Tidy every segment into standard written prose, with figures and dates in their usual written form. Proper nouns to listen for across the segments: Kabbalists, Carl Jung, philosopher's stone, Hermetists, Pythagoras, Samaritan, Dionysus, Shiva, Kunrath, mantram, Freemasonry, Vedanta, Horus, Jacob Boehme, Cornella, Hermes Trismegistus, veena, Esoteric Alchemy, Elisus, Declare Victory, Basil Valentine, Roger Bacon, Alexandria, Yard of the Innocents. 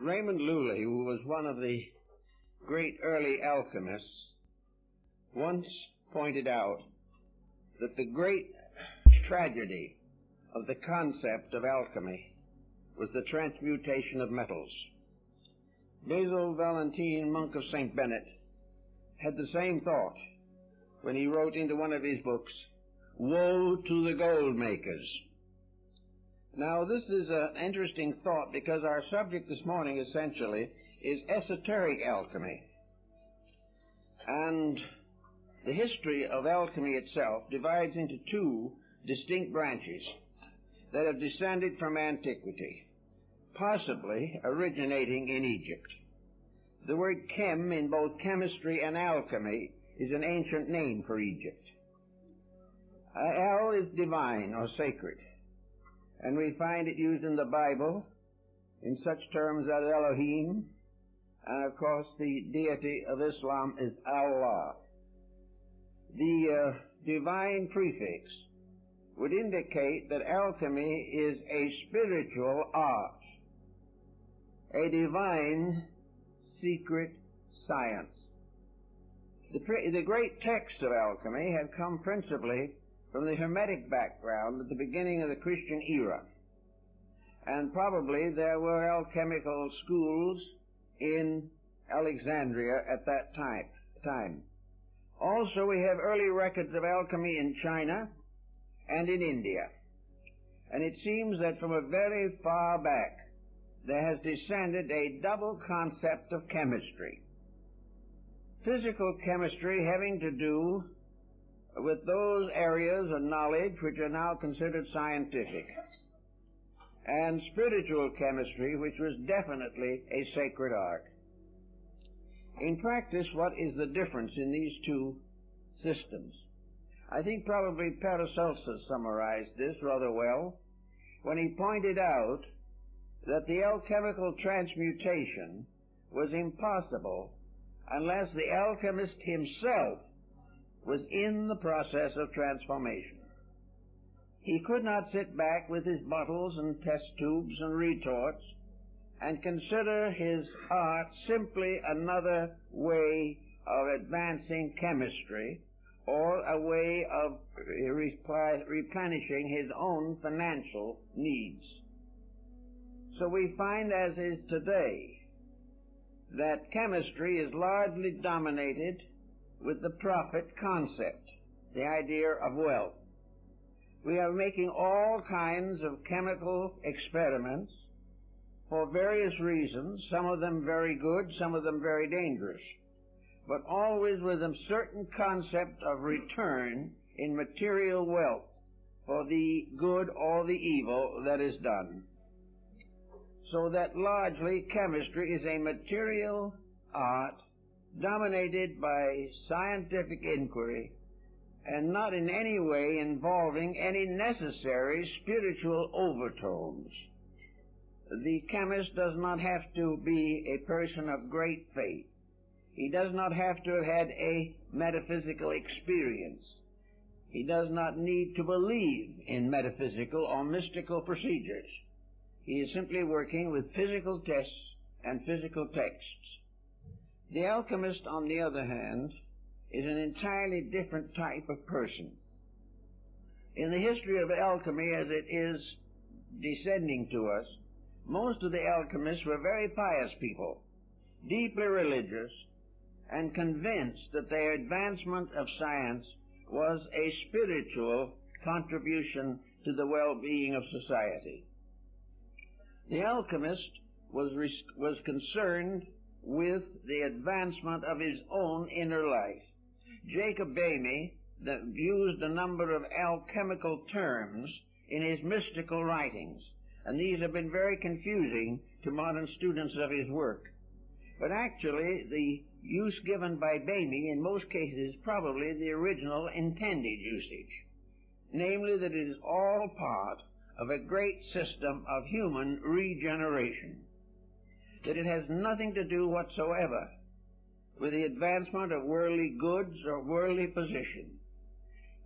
Raymond Lully, who was one of the great early alchemists, once pointed out that the great tragedy of the concept of alchemy was the transmutation of metals. Basil Valentine, monk of St. Bennet, had the same thought when he wrote into one of his books, "Woe to the gold makers." Now, this is an interesting thought because our subject this morning essentially is esoteric alchemy. And the history of alchemy itself divides into two distinct branches that have descended from antiquity, possibly originating in Egypt. The word chem in both chemistry and alchemy is an ancient name for Egypt. Al is divine or sacred, and we find it used in the Bible in such terms as Elohim, and of course the deity of Islam is Allah. The divine prefix would indicate that alchemy is a spiritual art, a divine secret science. The great texts of alchemy have come principally from the Hermetic background at the beginning of the Christian era. And probably there were alchemical schools in Alexandria at that time. Also, we have early records of alchemy in China and in India. And it seems that from a very far back, there has descended a double concept of chemistry. Physical chemistry having to do with those areas of knowledge which are now considered scientific, and spiritual chemistry, which was definitely a sacred art. In practice, what is the difference in these two systems? I think probably Paracelsus summarized this rather well when he pointed out that the alchemical transmutation was impossible unless the alchemist himself was in the process of transformation. He could not sit back with his bottles and test tubes and retorts and consider his art simply another way of advancing chemistry or a way of replenishing his own financial needs. So we find, as is today, that chemistry is largely dominated with the profit concept, the idea of wealth. We are making all kinds of chemical experiments for various reasons, some of them very good, some of them very dangerous, but always with a certain concept of return in material wealth for the good or the evil that is done. So that largely chemistry is a material art dominated by scientific inquiry and not in any way involving any necessary spiritual overtones. The chemist does not have to be a person of great faith. He does not have to have had a metaphysical experience. He does not need to believe in metaphysical or mystical procedures. He is simply working with physical tests and physical texts. The alchemist, on the other hand, is an entirely different type of person. In the history of alchemy as it is descending to us, most of the alchemists were very pious people, deeply religious, and convinced that their advancement of science was a spiritual contribution to the well-being of society. The alchemist was concerned with the advancement of his own inner life. Jacob Boehme used a number of alchemical terms in his mystical writings, and these have been very confusing to modern students of his work. But actually, the use given by Boehme in most cases is probably the original intended usage, namely that it is all part of a great system of human regeneration, that it has nothing to do whatsoever with the advancement of worldly goods or worldly position.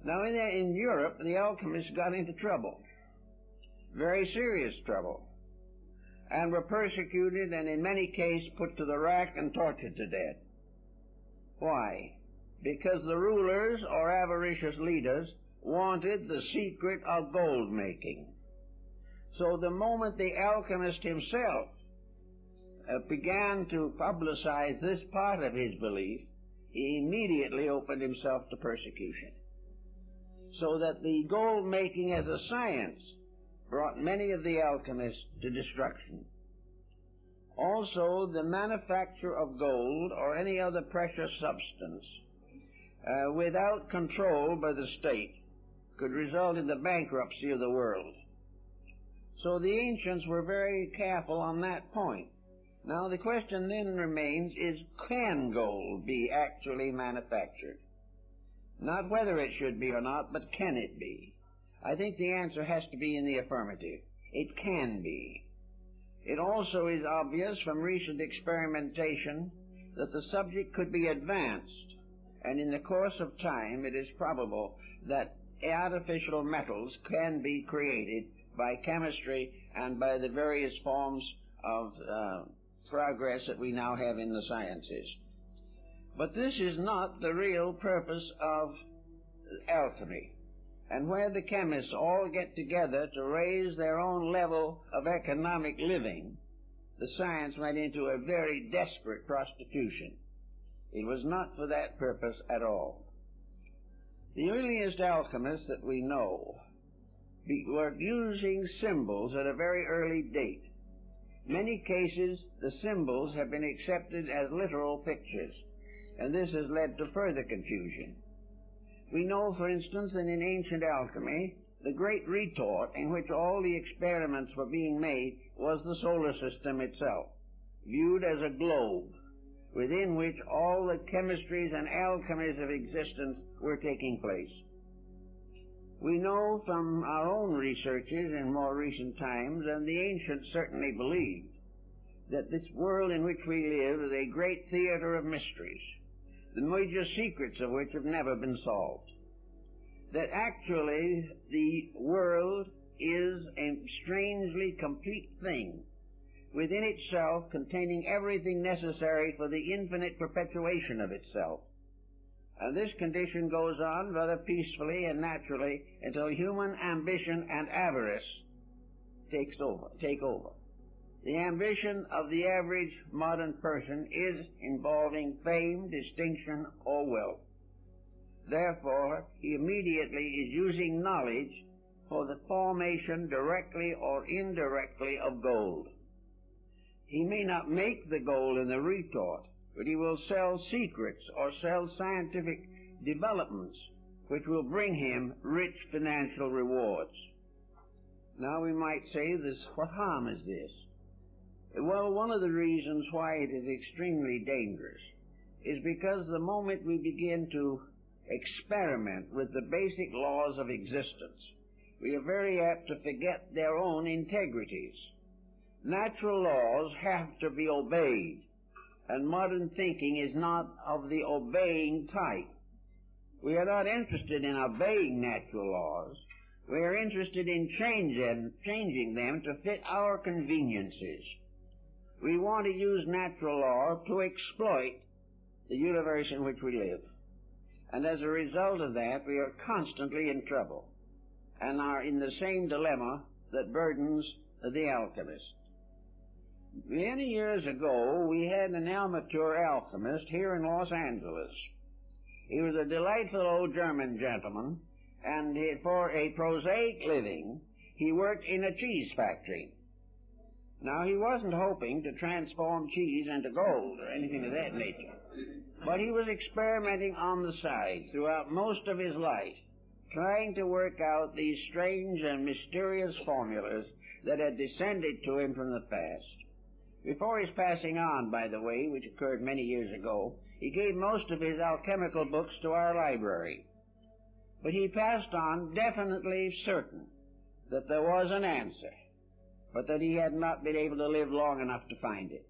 Now in Europe, the alchemists got into trouble, very serious trouble, and were persecuted and in many cases put to the rack and tortured to death. Why? Because the rulers or avaricious leaders wanted the secret of gold making. So the moment the alchemist himself began to publicize this part of his belief, he immediately opened himself to persecution. So that the gold making as a science brought many of the alchemists to destruction. Also, the manufacture of gold or any other precious substance without control by the state could result in the bankruptcy of the world. So the ancients were very careful on that point. Now the question then remains is, can gold be actually manufactured? Not whether it should be or not, but can it be? I think the answer has to be in the affirmative. It can be. It also is obvious from recent experimentation that the subject could be advanced, and in the course of time it is probable that artificial metals can be created by chemistry and by the various forms of progress that we now have in the sciences. But this is not the real purpose of alchemy. And where the chemists all get together to raise their own level of economic living, the science went into a very desperate prostitution. It was not for that purpose at all. The earliest alchemists that we know were using symbols at a very early date. In many cases, the symbols have been accepted as literal pictures, and this has led to further confusion. We know, for instance, that in ancient alchemy, the great retort in which all the experiments were being made was the solar system itself, viewed as a globe, within which all the chemistries and alchemies of existence were taking place. We know from our own researches in more recent times, and the ancients certainly believed, that this world in which we live is a great theater of mysteries, the major secrets of which have never been solved. That actually the world is a strangely complete thing, within itself containing everything necessary for the infinite perpetuation of itself. And this condition goes on rather peacefully and naturally until human ambition and avarice take over. The ambition of the average modern person is involving fame, distinction, or wealth. Therefore, he immediately is using knowledge for the formation, directly or indirectly, of gold. He may not make the gold in the retort, but he will sell secrets or sell scientific developments which will bring him rich financial rewards. Now we might say, what harm is this? Well, one of the reasons why it is extremely dangerous is because the moment we begin to experiment with the basic laws of existence, we are very apt to forget their own integrities. Natural laws have to be obeyed, and modern thinking is not of the obeying type. We are not interested in obeying natural laws. We are interested in changing them to fit our conveniences. We want to use natural law to exploit the universe in which we live. And as a result of that, we are constantly in trouble and are in the same dilemma that burdens the alchemist. Many years ago, we had an amateur alchemist here in Los Angeles. He was a delightful old German gentleman, and for a prosaic living, he worked in a cheese factory. Now, he wasn't hoping to transform cheese into gold or anything of that nature, but he was experimenting on the side throughout most of his life, trying to work out these strange and mysterious formulas that had descended to him from the past. Before his passing on, by the way, which occurred many years ago, he gave most of his alchemical books to our library. But he passed on definitely certain that there was an answer, but that he had not been able to live long enough to find it.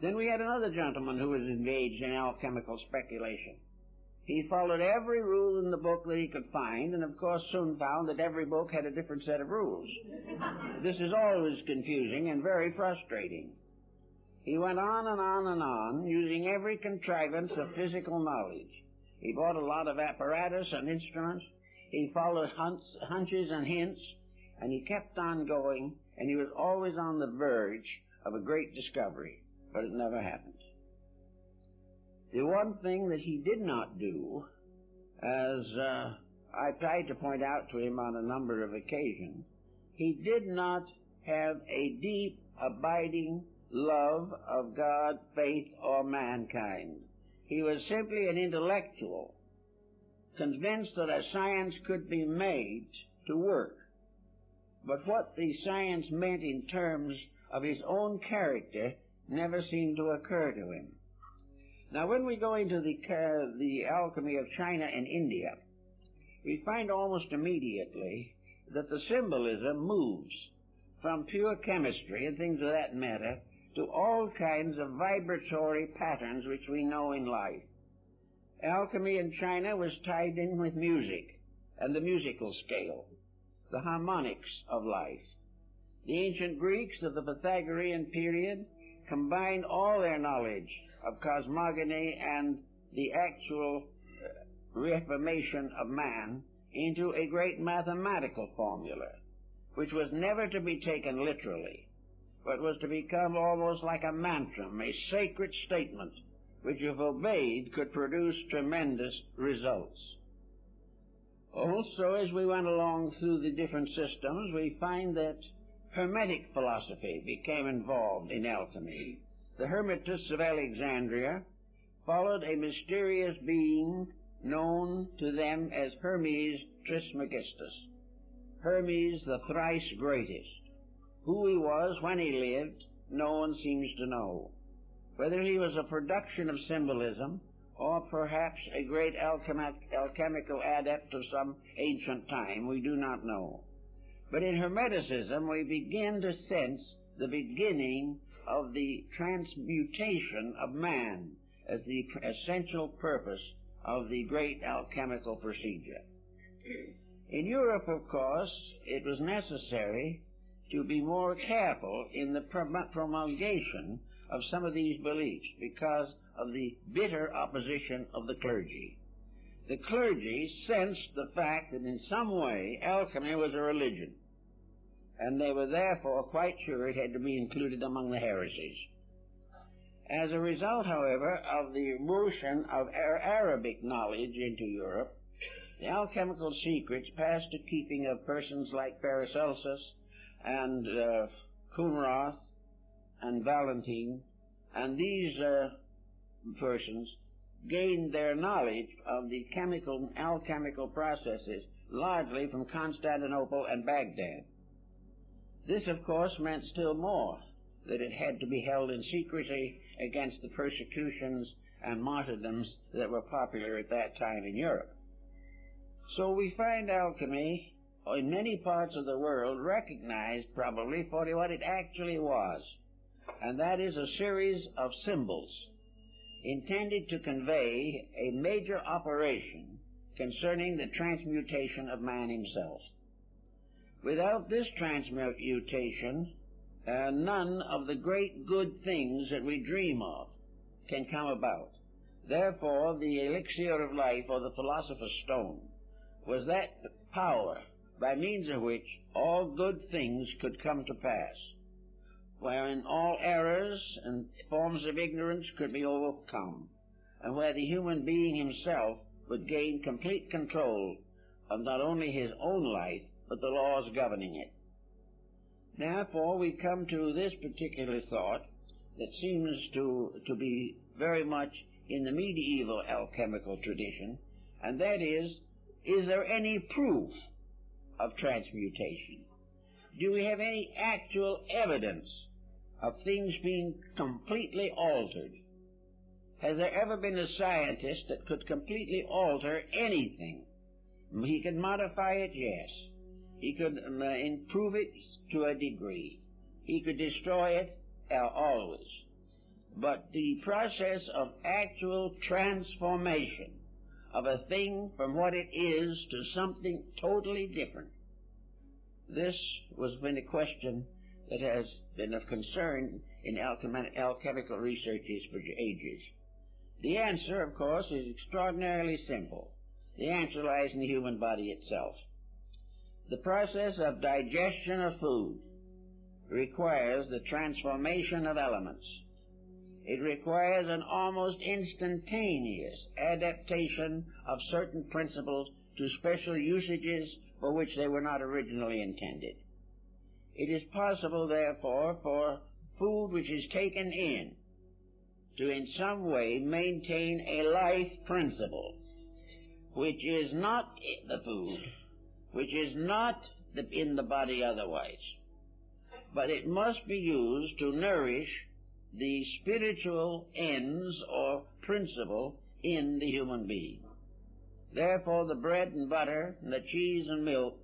Then we had another gentleman who was engaged in alchemical speculation. He followed every rule in the book that he could find, and of course soon found that every book had a different set of rules. This is always confusing and very frustrating. He went on and on and on, using every contrivance of physical knowledge. He bought a lot of apparatus and instruments. He followed hunches and hints, and he kept on going, and he was always on the verge of a great discovery, but it never happened. The one thing that he did not do, as I tried to point out to him on a number of occasions, he did not have a deep, abiding love of God, faith, or mankind. He was simply an intellectual, convinced that a science could be made to work. But what the science meant in terms of his own character never seemed to occur to him. Now, when we go into the alchemy of China and India, we find almost immediately that the symbolism moves from pure chemistry and things of that matter to all kinds of vibratory patterns which we know in life. Alchemy in China was tied in with music and the musical scale, the harmonics of life. The ancient Greeks of the Pythagorean period combined all their knowledge of cosmogony and the actual reformation of man into a great mathematical formula, which was never to be taken literally, but was to become almost like a mantram, a sacred statement, which if obeyed could produce tremendous results. Also, as we went along through the different systems, we find that Hermetic philosophy became involved in alchemy. The Hermetists of Alexandria followed a mysterious being known to them as Hermes Trismegistus, Hermes the thrice greatest. Who he was, when he lived, no one seems to know. Whether he was a production of symbolism or perhaps a great alchemical adept of some ancient time, we do not know. But in Hermeticism, we begin to sense the beginning of the transmutation of man as the essential purpose of the great alchemical procedure. In Europe, of course, it was necessary to be more careful in the promulgation of some of these beliefs because of the bitter opposition of the clergy. The clergy sensed the fact that in some way alchemy was a religion, and they were therefore quite sure it had to be included among the heresies. As a result, however, of the motion of Arabic knowledge into Europe, the alchemical secrets passed to keeping of persons like Paracelsus, and Kunrath, and Valentin, and these persons gained their knowledge of the chemical and alchemical processes largely from Constantinople and Baghdad. This, of course, meant still more, that it had to be held in secrecy against the persecutions and martyrdoms that were popular at that time in Europe. So we find alchemy in many parts of the world recognized probably for what it actually was, and that is a series of symbols intended to convey a major operation concerning the transmutation of man himself. Without this transmutation, none of the great good things that we dream of can come about. Therefore, the elixir of life, or the philosopher's stone, was that power by means of which all good things could come to pass, wherein all errors and forms of ignorance could be overcome, and where the human being himself would gain complete control of not only his own life, but the laws governing it. Therefore, we come to this particular thought that seems to be very much in the medieval alchemical tradition, and that is there any proof of transmutation? Do we have any actual evidence of things being completely altered? Has there ever been a scientist that could completely alter anything? He could modify it, yes. He could improve it to a degree. He could destroy it, always. But the process of actual transformation of a thing from what it is to something totally different. This has been a question that has been of concern in alchemical researches for ages. The answer, of course, is extraordinarily simple. The answer lies in the human body itself. The process of digestion of food requires the transformation of elements. It requires an almost instantaneous adaptation of certain principles to special usages for which they were not originally intended. It is possible, therefore, for food which is taken in to in some way maintain a life principle, which is not the food, which is not in the body otherwise, but it must be used to nourish the spiritual ends or principle in the human being. Therefore, the bread and butter and the cheese and milk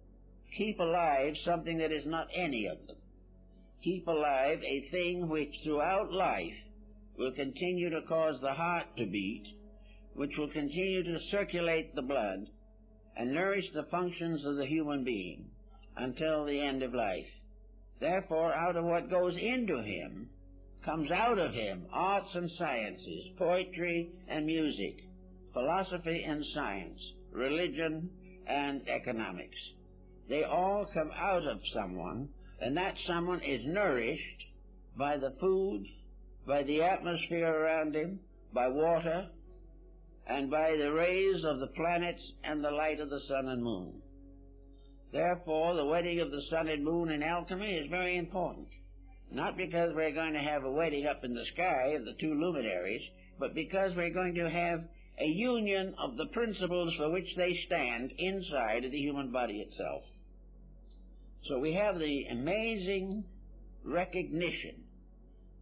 keep alive something that is not any of them. Keep alive a thing which throughout life will continue to cause the heart to beat, which will continue to circulate the blood and nourish the functions of the human being until the end of life. Therefore, out of what goes into him comes out of him arts and sciences, poetry and music, philosophy and science, religion and economics. They all come out of someone, and that someone is nourished by the food, by the atmosphere around him, by water, and by the rays of the planets and the light of the sun and moon. Therefore, the wedding of the sun and moon in alchemy is very important. Not because we're going to have a wedding up in the sky of the two luminaries, but because we're going to have a union of the principles for which they stand inside of the human body itself. So we have the amazing recognition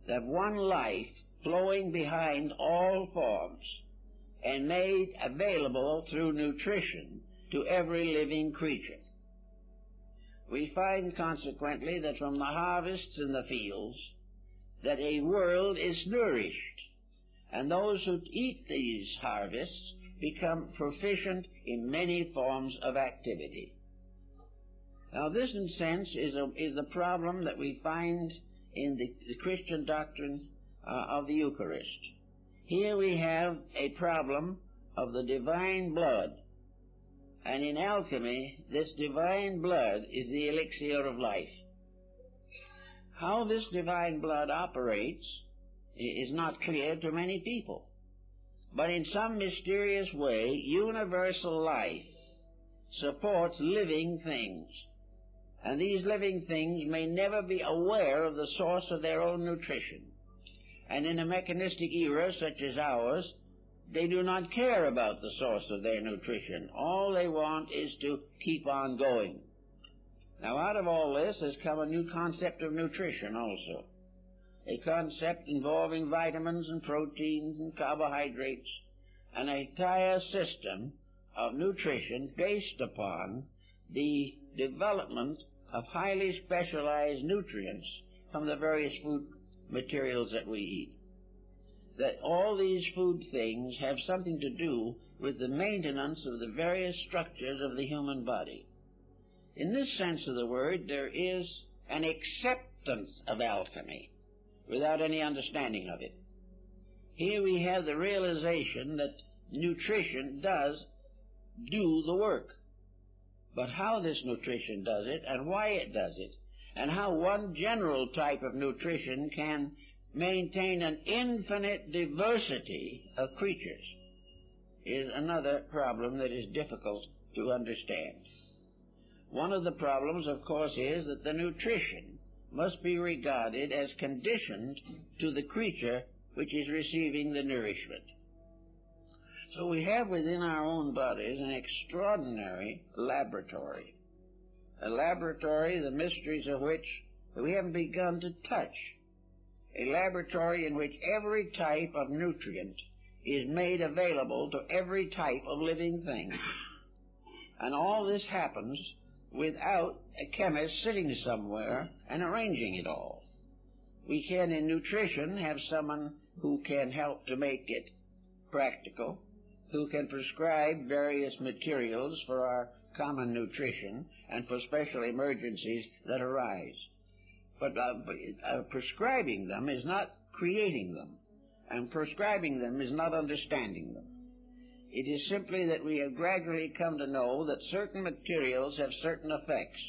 that one life flowing behind all forms and made available through nutrition to every living creature. We find, consequently, that from the harvests in the fields, that a world is nourished, and those who eat these harvests become proficient in many forms of activity. Now, this, in a sense, is the problem that we find in the Christian doctrine of the Eucharist. Here we have a problem of the divine blood. And in alchemy, this divine blood is the elixir of life. How this divine blood operates is not clear to many people. But in some mysterious way, universal life supports living things. And these living things may never be aware of the source of their own nutrition. And in a mechanistic era such as ours, they do not care about the source of their nutrition. All they want is to keep on going. Now, out of all this has come a new concept of nutrition also, a concept involving vitamins and proteins and carbohydrates, and an entire system of nutrition based upon the development of highly specialized nutrients from the various food materials that we eat. That all these food things have something to do with the maintenance of the various structures of the human body. In this sense of the word, there is an acceptance of alchemy without any understanding of it. Here we have the realization that nutrition does do the work. But how this nutrition does it, and why it does it, and how one general type of nutrition can maintain an infinite diversity of creatures is another problem that is difficult to understand. One of the problems, of course, is that the nutrition must be regarded as conditioned to the creature which is receiving the nourishment. So we have within our own bodies an extraordinary laboratory, a laboratory the mysteries of which we haven't begun to touch, a laboratory in which every type of nutrient is made available to every type of living thing. And all this happens without a chemist sitting somewhere and arranging it all. We can, in nutrition, have someone who can help to make it practical, who can prescribe various materials for our common nutrition and for special emergencies that arise. But prescribing them is not creating them, and prescribing them is not understanding them. It is simply that we have gradually come to know that certain materials have certain effects,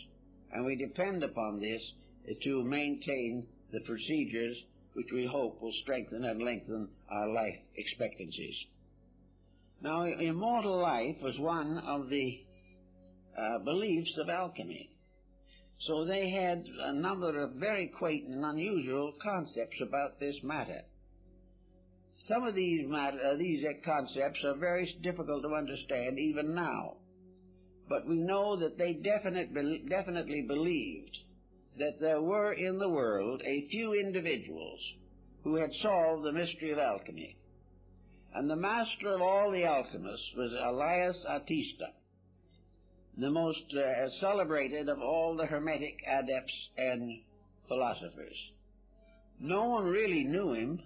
and we depend upon this to maintain the procedures which we hope will strengthen and lengthen our life expectancies. Now, immortal life was one of the beliefs of alchemy. So they had a number of very quaint and unusual concepts about this matter. Some of these concepts are very difficult to understand even now, but we know that they definitely believed that there were in the world a few individuals who had solved the mystery of alchemy. And the master of all the alchemists was Elias Artista, the most celebrated of all the Hermetic adepts and philosophers. No one really knew him,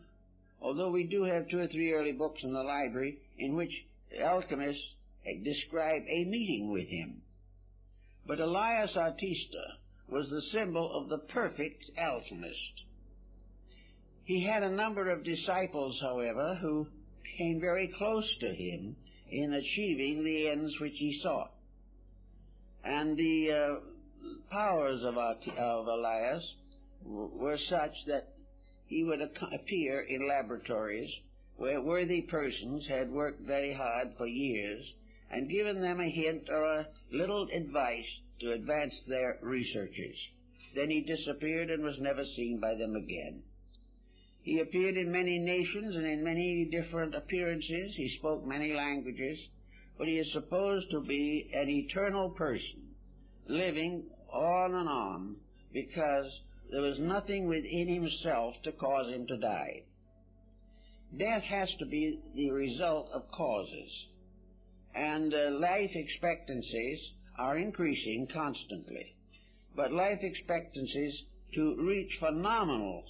although we do have two or three early books in the library in which alchemists describe a meeting with him. But Elias Artista was the symbol of the perfect alchemist. He had a number of disciples, however, who came very close to him in achieving the ends which he sought. And the powers of Elias were such that he would appear in laboratories where worthy persons had worked very hard for years and given them a hint or a little advice to advance their researches. Then he disappeared and was never seen by them again. He appeared in many nations and in many different appearances. He spoke many languages, but he is supposed to be an eternal person, living on and on, because there was nothing within himself to cause him to die. Death has to be the result of causes, and life expectancies are increasing constantly. But life expectancies to reach phenomenal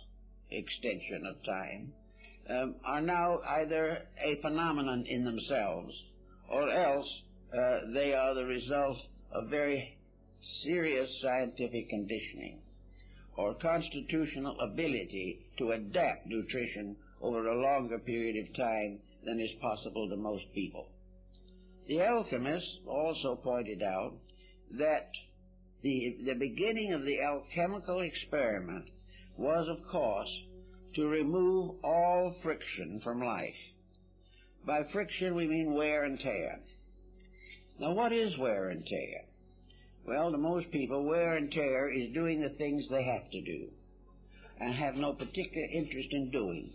extension of time are now either a phenomenon in themselves, or else they are the result of very serious scientific conditioning or constitutional ability to adapt nutrition over a longer period of time than is possible to most people. The alchemists also pointed out that the beginning of the alchemical experiment was, of course, to remove all friction from life. By friction, we mean wear and tear. Now, what is wear and tear? Well, to most people, wear and tear is doing the things they have to do and have no particular interest in doing.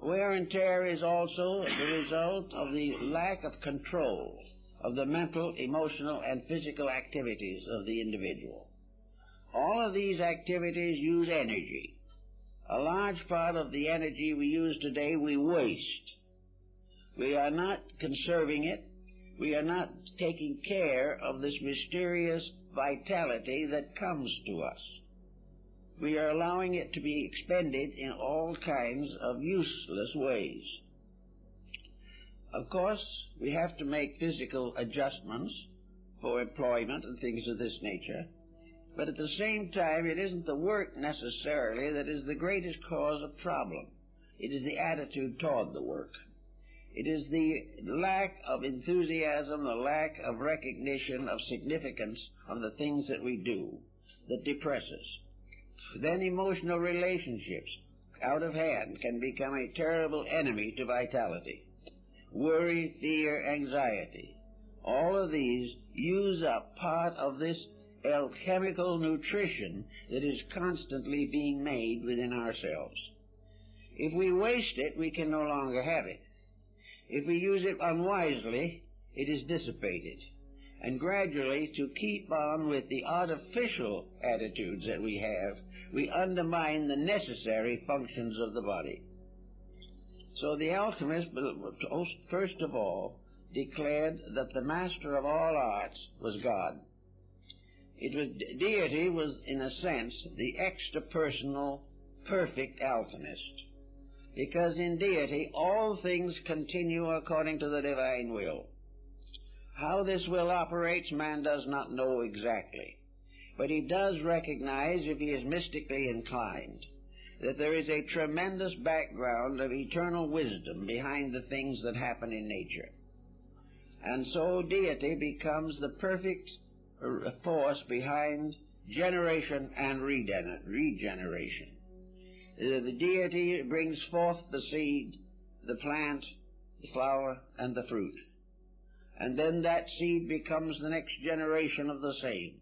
Wear and tear is also the result of the lack of control of the mental, emotional, and physical activities of the individual. All of these activities use energy. A large part of the energy we use today, we waste. We are not conserving it. We are not taking care of this mysterious vitality that comes to us. We are allowing it to be expended in all kinds of useless ways. Of course, we have to make physical adjustments for employment and things of this nature, but at the same time, it isn't the work necessarily that is the greatest cause of problem. It is the attitude toward the work. It is the lack of enthusiasm, the lack of recognition of significance of the things that we do that depresses. Then emotional relationships, out of hand, can become a terrible enemy to vitality. Worry, fear, anxiety, all of these use up part of this alchemical nutrition that is constantly being made within ourselves. If we waste it, we can no longer have it. If we use it unwisely, it is dissipated. And gradually, to keep on with the artificial attitudes that we have, we undermine the necessary functions of the body. So the alchemist, first of all, declared that the master of all arts was God. Deity was, in a sense, the extrapersonal, perfect alchemist. because in deity all things continue according to the divine will. How this will operates, man does not know exactly, but he does recognize, if he is mystically inclined, that there is a tremendous background of eternal wisdom behind the things that happen in nature. And so deity becomes the perfect force behind generation and regeneration. The deity brings forth the seed, the plant, the flower, and the fruit. And then that seed becomes the next generation of the same.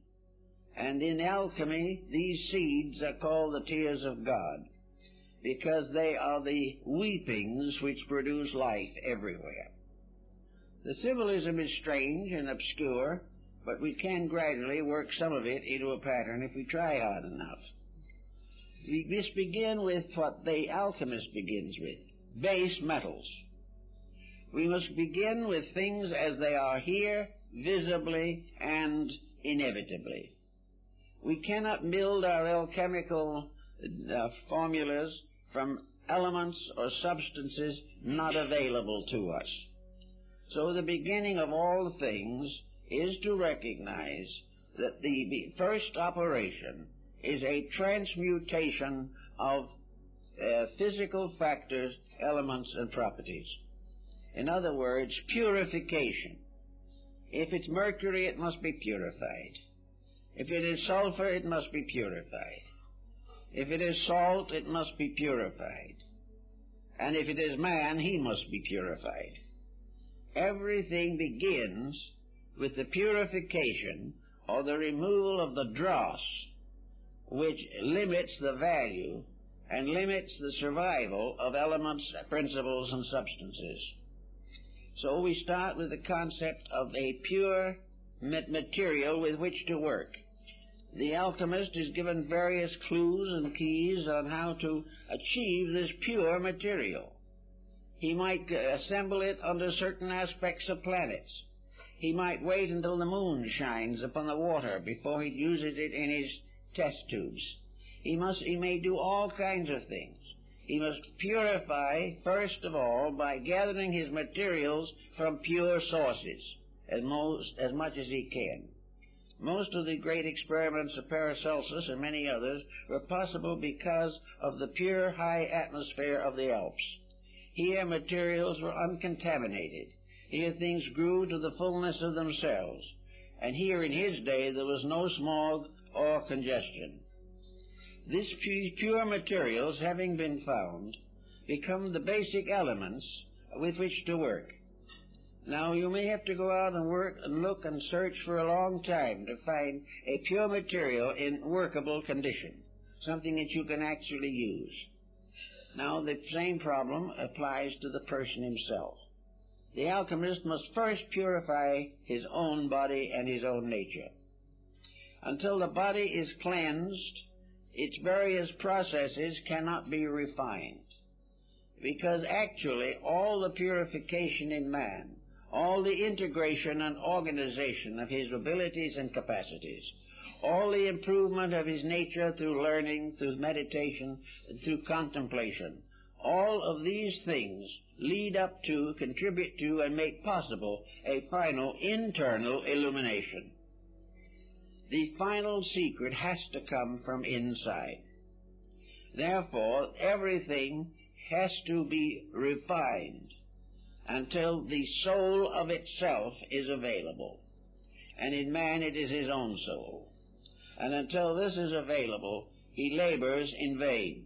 And in alchemy, these seeds are called the tears of God, because they are the weepings which produce life everywhere. The symbolism is strange and obscure, but we can gradually work some of it into a pattern if we try hard enough. We must begin with what the alchemist begins with, base metals. We must begin with things as they are here, visibly and inevitably. We cannot build our alchemical formulas from elements or substances not available to us. So the beginning of all things is to recognize that the first operation is a transmutation of physical factors, elements, and properties. In other words, purification. If it's mercury, it must be purified. If it is sulfur, it must be purified. If it is salt, it must be purified. And if it is man, he must be purified. Everything begins with the purification or the removal of the dross, which limits the value and limits the survival of elements, principles, and substances. So we start with the concept of a pure material with which to work. The alchemist is given various clues and keys on how to achieve this pure material. He might assemble it under certain aspects of planets. He might wait until the moon shines upon the water before he uses it in his test tubes. He may do all kinds of things. He must purify, first of all, by gathering his materials from pure sources as much as he can. Most of the great experiments of Paracelsus and many others were possible because of the pure high atmosphere of the Alps. Here materials were uncontaminated. Here things grew to the fullness of themselves. And here in his day there was no smog or congestion. These pure materials, having been found, become the basic elements with which to work. Now, you may have to go out and work and look and search for a long time to find a pure material in workable condition, something that you can actually use. Now, the same problem applies to the person himself. The alchemist must first purify his own body and his own nature. Until the body is cleansed, its various processes cannot be refined, because actually all the purification in man, all the integration and organization of his abilities and capacities, all the improvement of his nature through learning, through meditation, through contemplation, all of these things lead up to, contribute to, and make possible a final internal illumination. The final secret has to come from inside. Therefore, everything has to be refined until the soul of itself is available. And in man it is his own soul. And until this is available, he labors in vain.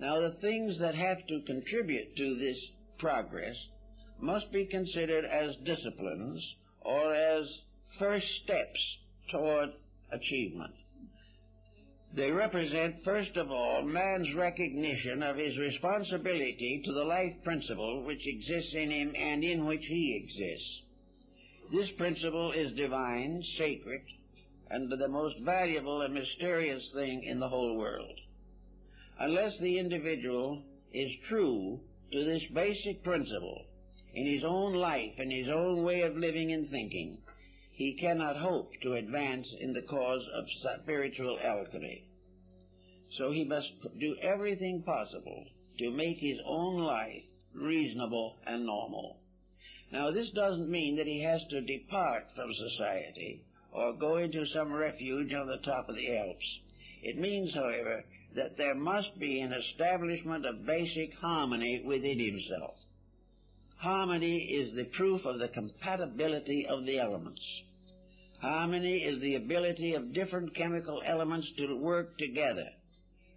Now the things that have to contribute to this progress must be considered as disciplines or as first steps toward achievement. They represent, first of all, man's recognition of his responsibility to the life principle which exists in him and in which he exists. This principle is divine, sacred, and the most valuable and mysterious thing in the whole world. Unless the individual is true to this basic principle in his own life and his own way of living and thinking, he cannot hope to advance in the cause of spiritual alchemy. So he must do everything possible to make his own life reasonable and normal. Now, this doesn't mean that he has to depart from society or go into some refuge on the top of the Alps. It means, however, that there must be an establishment of basic harmony within himself. Harmony is the proof of the compatibility of the elements. Harmony is the ability of different chemical elements to work together,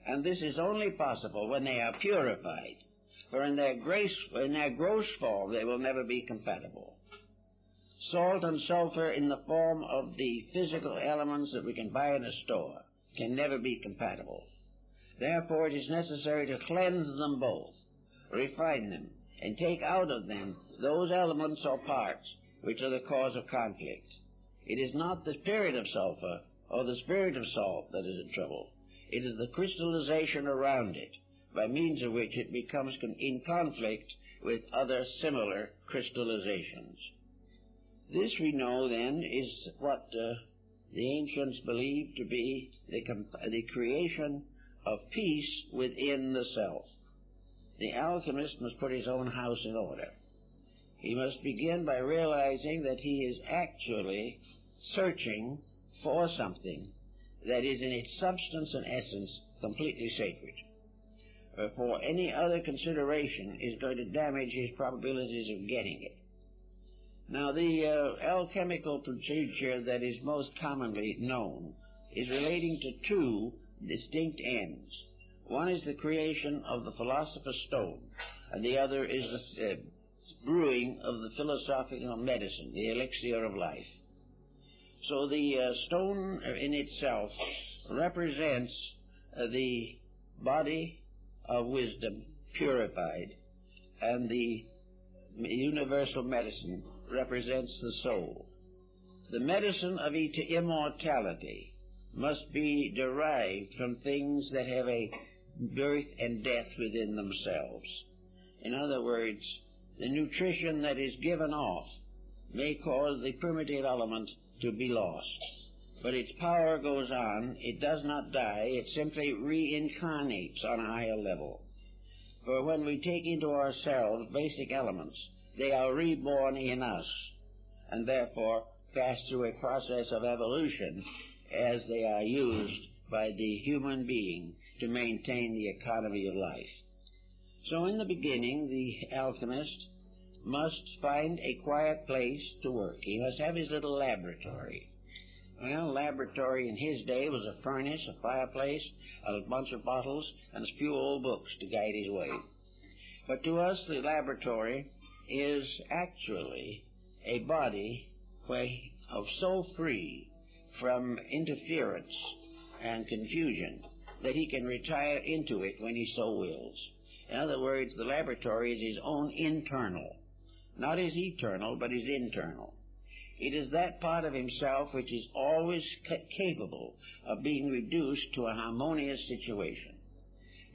and this is only possible when they are purified, for in their gross form they will never be compatible. Salt and sulfur in the form of the physical elements that we can buy in a store can never be compatible. Therefore, it is necessary to cleanse them both, refine them, and take out of them those elements or parts which are the cause of conflict. It is not the spirit of sulfur or the spirit of salt that is in trouble. It is the crystallization around it, by means of which it becomes in conflict with other similar crystallizations. This, we know then, is what the ancients believed to be the creation of peace within the self. The alchemist must put his own house in order. He must begin by realizing that he is actually searching for something that is in its substance and essence completely sacred. Therefore, any other consideration is going to damage his probabilities of getting it. Now, the alchemical procedure that is most commonly known is relating to two distinct ends. One is the creation of the philosopher's stone, and the other is the brewing of the philosophical medicine, the elixir of life. So the stone in itself represents the body of wisdom purified, and the universal medicine represents the soul. The medicine of immortality must be derived from things that have a birth and death within themselves. In other words, the nutrition that is given off may cause the primitive element to be lost, but its power goes on. It does not die. It simply reincarnates on a higher level. For when we take into ourselves basic elements, they are reborn in us, and therefore pass through a process of evolution as they are used by the human being to maintain the economy of life. So in the beginning, the alchemist must find a quiet place to work. He must have his little laboratory. Well, laboratory in his day was a furnace, a fireplace, a bunch of bottles, and a few old books to guide his way. But to us, the laboratory is actually a body of so free from interference and confusion that he can retire into it when he so wills. In other words, the laboratory is his own internal, not his eternal, but his internal. It is that part of himself which is always capable of being reduced to a harmonious situation.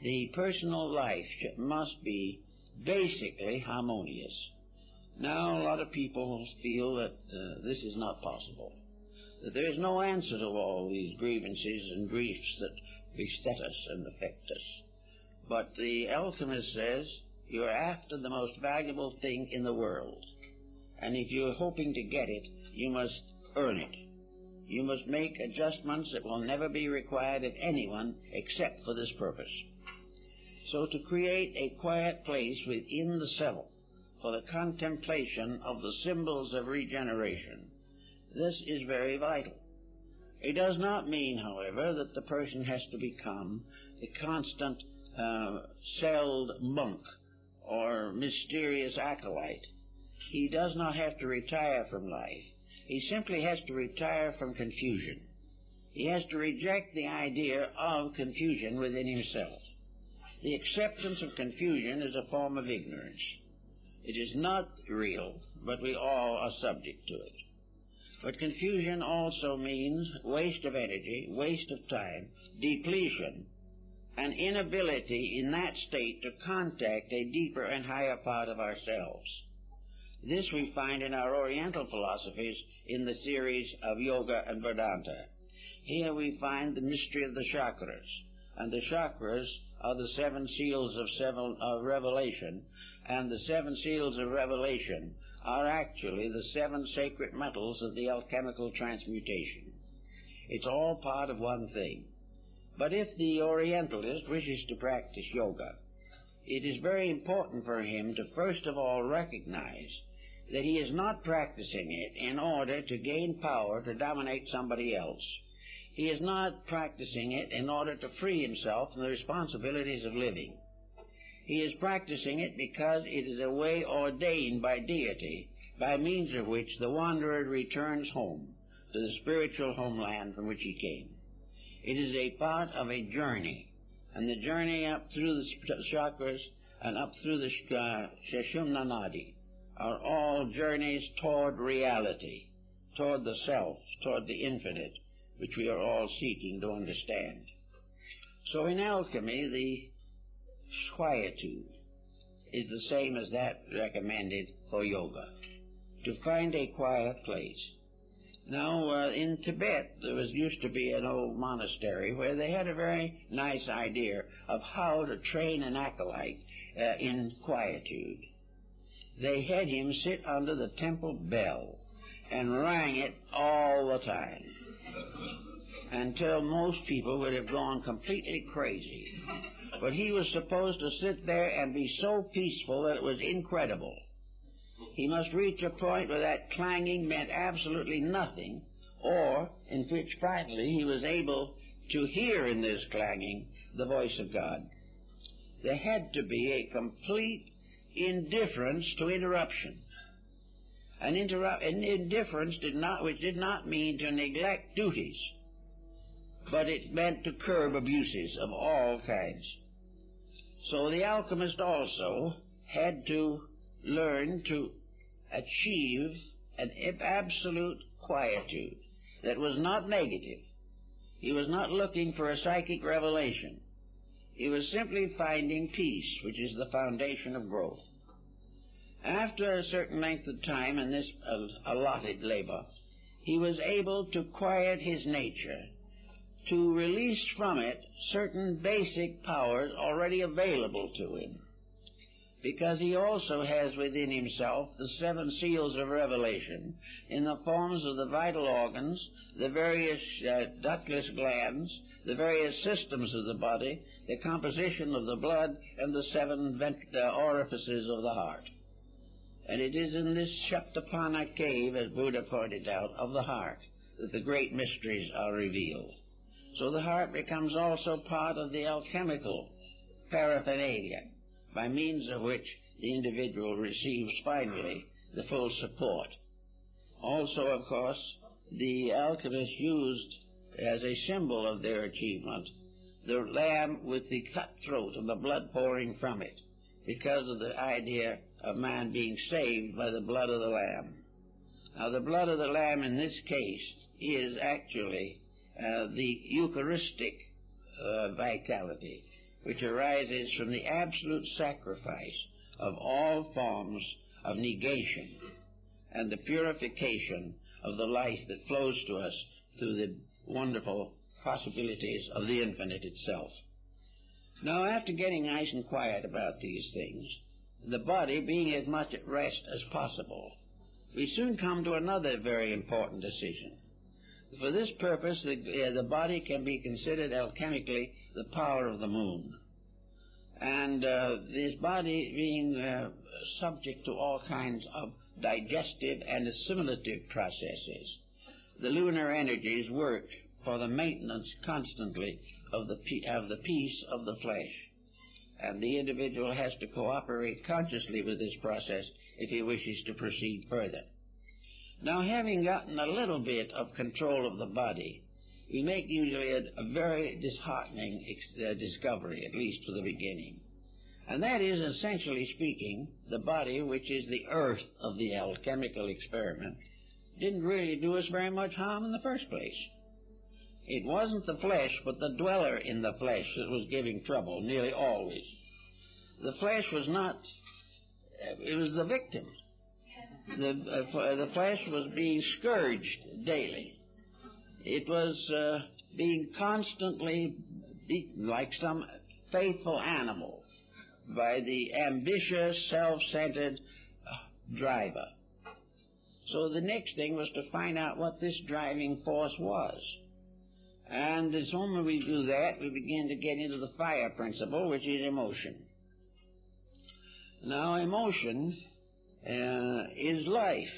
The personal life must be basically harmonious. Now, a lot of people feel that this is not possible, that there is no answer to all these grievances and griefs that beset us and affect us. But the alchemist says, you are after the most valuable thing in the world, and if you are hoping to get it, you must earn it. You must make adjustments that will never be required of anyone except for this purpose. So to create a quiet place within the self for the contemplation of the symbols of regeneration, this is very vital. It does not mean, however, that the person has to become a constant celled monk or mysterious acolyte. He does not have to retire from life. He simply has to retire from confusion. He has to reject the idea of confusion within himself. The acceptance of confusion is a form of ignorance. It is not real, but we all are subject to it. But confusion also means waste of energy, waste of time, depletion, an inability in that state to contact a deeper and higher part of ourselves. This we find in our Oriental philosophies in the series of Yoga and Vedanta. Here we find the mystery of the chakras, and the chakras are the seven seals of Revelation, and the seven seals of Revelation are actually the seven sacred metals of the alchemical transmutation. It's all part of one thing. But if the Orientalist wishes to practice yoga, it is very important for him to first of all recognize that he is not practicing it in order to gain power to dominate somebody else. He is not practicing it in order to free himself from the responsibilities of living. He is practicing it because it is a way ordained by deity, by means of which the wanderer returns home to the spiritual homeland from which he came. It is a part of a journey, and the journey up through the chakras and up through the Sheshamnanadi are all journeys toward reality, toward the self, toward the infinite, which we are all seeking to understand. So in alchemy, the quietude is the same as that recommended for yoga, to find a quiet place. Now, in Tibet, there used to be an old monastery where they had a very nice idea of how to train an acolyte in quietude. They had him sit under the temple bell and rang it all the time until most people would have gone completely crazy. But he was supposed to sit there and be so peaceful that it was incredible. He must reach a point where that clanging meant absolutely nothing, or in which finally he was able to hear in this clanging the voice of God. There had to be a complete indifference to interruption. An indifference which did not mean to neglect duties, but it meant to curb abuses of all kinds. So the alchemist also had to learn to achieve an absolute quietude that was not negative. He was not looking for a psychic revelation. He was simply finding peace, which is the foundation of growth. After a certain length of time in this allotted labor, he was able to quiet his nature, to release from it certain basic powers already available to him, because he also has within himself the seven seals of Revelation in the forms of the vital organs, the various ductless glands, the various systems of the body, the composition of the blood, and the seven orifices of the heart. And it is in this Shaptapana cave, as Buddha pointed out, of the heart, that the great mysteries are revealed. So the heart becomes also part of the alchemical paraphernalia, by means of which the individual receives finally the full support. Also, of course, the alchemists used as a symbol of their achievement the lamb with the cut throat and the blood pouring from it, because of the idea of man being saved by the blood of the lamb. Now, the blood of the lamb in this case is actually the Eucharistic vitality, which arises from the absolute sacrifice of all forms of negation and the purification of the life that flows to us through the wonderful possibilities of the infinite itself. Now, after getting nice and quiet about these things, the body being as much at rest as possible, we soon come to another very important decision. For this purpose, the body can be considered alchemically the power of the moon. And this body being subject to all kinds of digestive and assimilative processes, the lunar energies work for the maintenance constantly of the peace of the flesh. And the individual has to cooperate consciously with this process if he wishes to proceed further. Now, having gotten a little bit of control of the body, we make usually a very disheartening discovery, at least for the beginning. And that is, essentially speaking, the body, which is the earth of the alchemical experiment, didn't really do us very much harm in the first place. It wasn't the flesh, but the dweller in the flesh that was giving trouble nearly always. The flesh was not, it was the victim. The flesh was being scourged daily. It was being constantly beaten like some faithful animal by the ambitious, self-centered driver. So the next thing was to find out what this driving force was. And as soon as we do that, we begin to get into the fire principle, which is emotion. Now, emotion is life.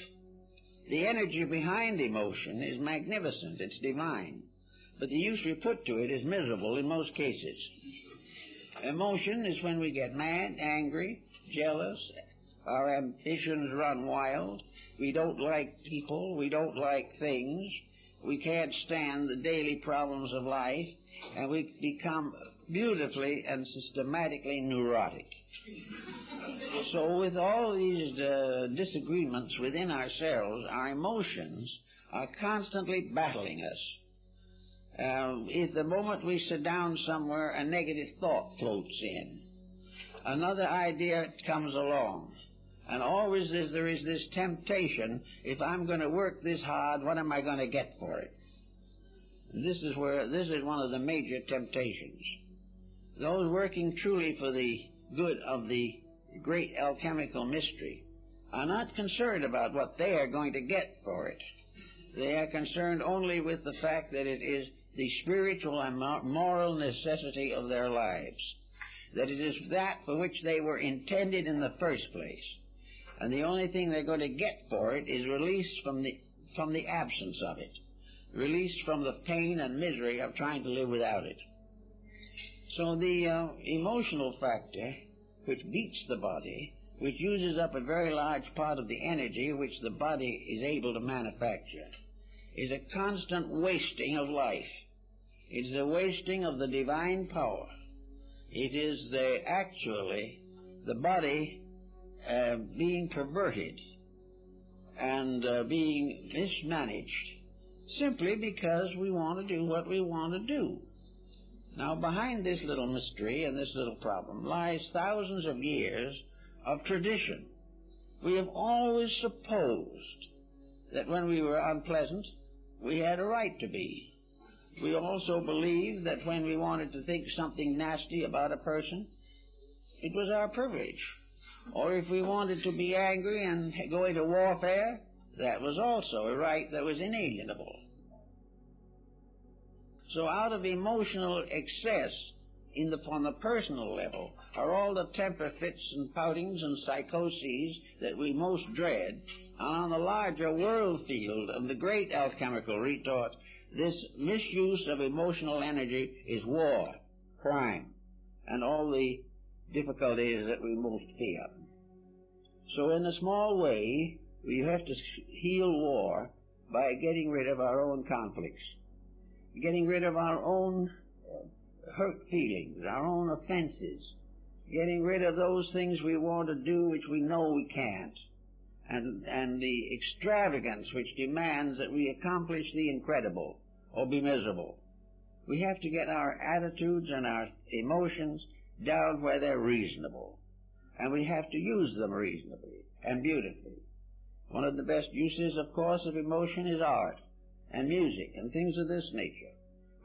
The energy behind emotion is magnificent, it's divine. But the use we put to it is miserable in most cases. Emotion is when we get mad, angry, jealous, our ambitions run wild, we don't like people, we don't like things, we can't stand the daily problems of life, and we become beautifully and systematically neurotic. So with all these disagreements within ourselves, our emotions are constantly battling us. If the moment we sit down somewhere, a negative thought floats in. Another idea comes along. And always there is this temptation, if I'm going to work this hard, what am I going to get for it? This is one of the major temptations. Those working truly for the good of the great alchemical mystery are not concerned about what they are going to get for it. They are concerned only with the fact that it is the spiritual and moral necessity of their lives, that it is that for which they were intended in the first place. And the only thing they're going to get for it is release from the absence of it, release from the pain and misery of trying to live without it. So the emotional factor, which beats the body, which uses up a very large part of the energy which the body is able to manufacture, is a constant wasting of life. It is a wasting of the divine power. It is actually the body being perverted and being mismanaged simply because we want to do what we want to do. Now, behind this little mystery and this little problem lies thousands of years of tradition. We have always supposed that when we were unpleasant, we had a right to be. We also believed that when we wanted to think something nasty about a person, it was our privilege. Or if we wanted to be angry and go into warfare, that was also a right that was inalienable. So out of emotional excess on the personal level are all the temper fits and poutings and psychoses that we most dread. And on the larger world field of the great alchemical retort, this misuse of emotional energy is war, crime, and all the difficulties that we most fear. So in a small way, we have to heal war by getting rid of our own conflicts, getting rid of our own hurt feelings, our own offenses, getting rid of those things we want to do which we know we can't, and the extravagance which demands that we accomplish the incredible or be miserable. We have to get our attitudes and our emotions down where they're reasonable, and we have to use them reasonably and beautifully. One of the best uses, of course, of emotion is art and music and things of this nature.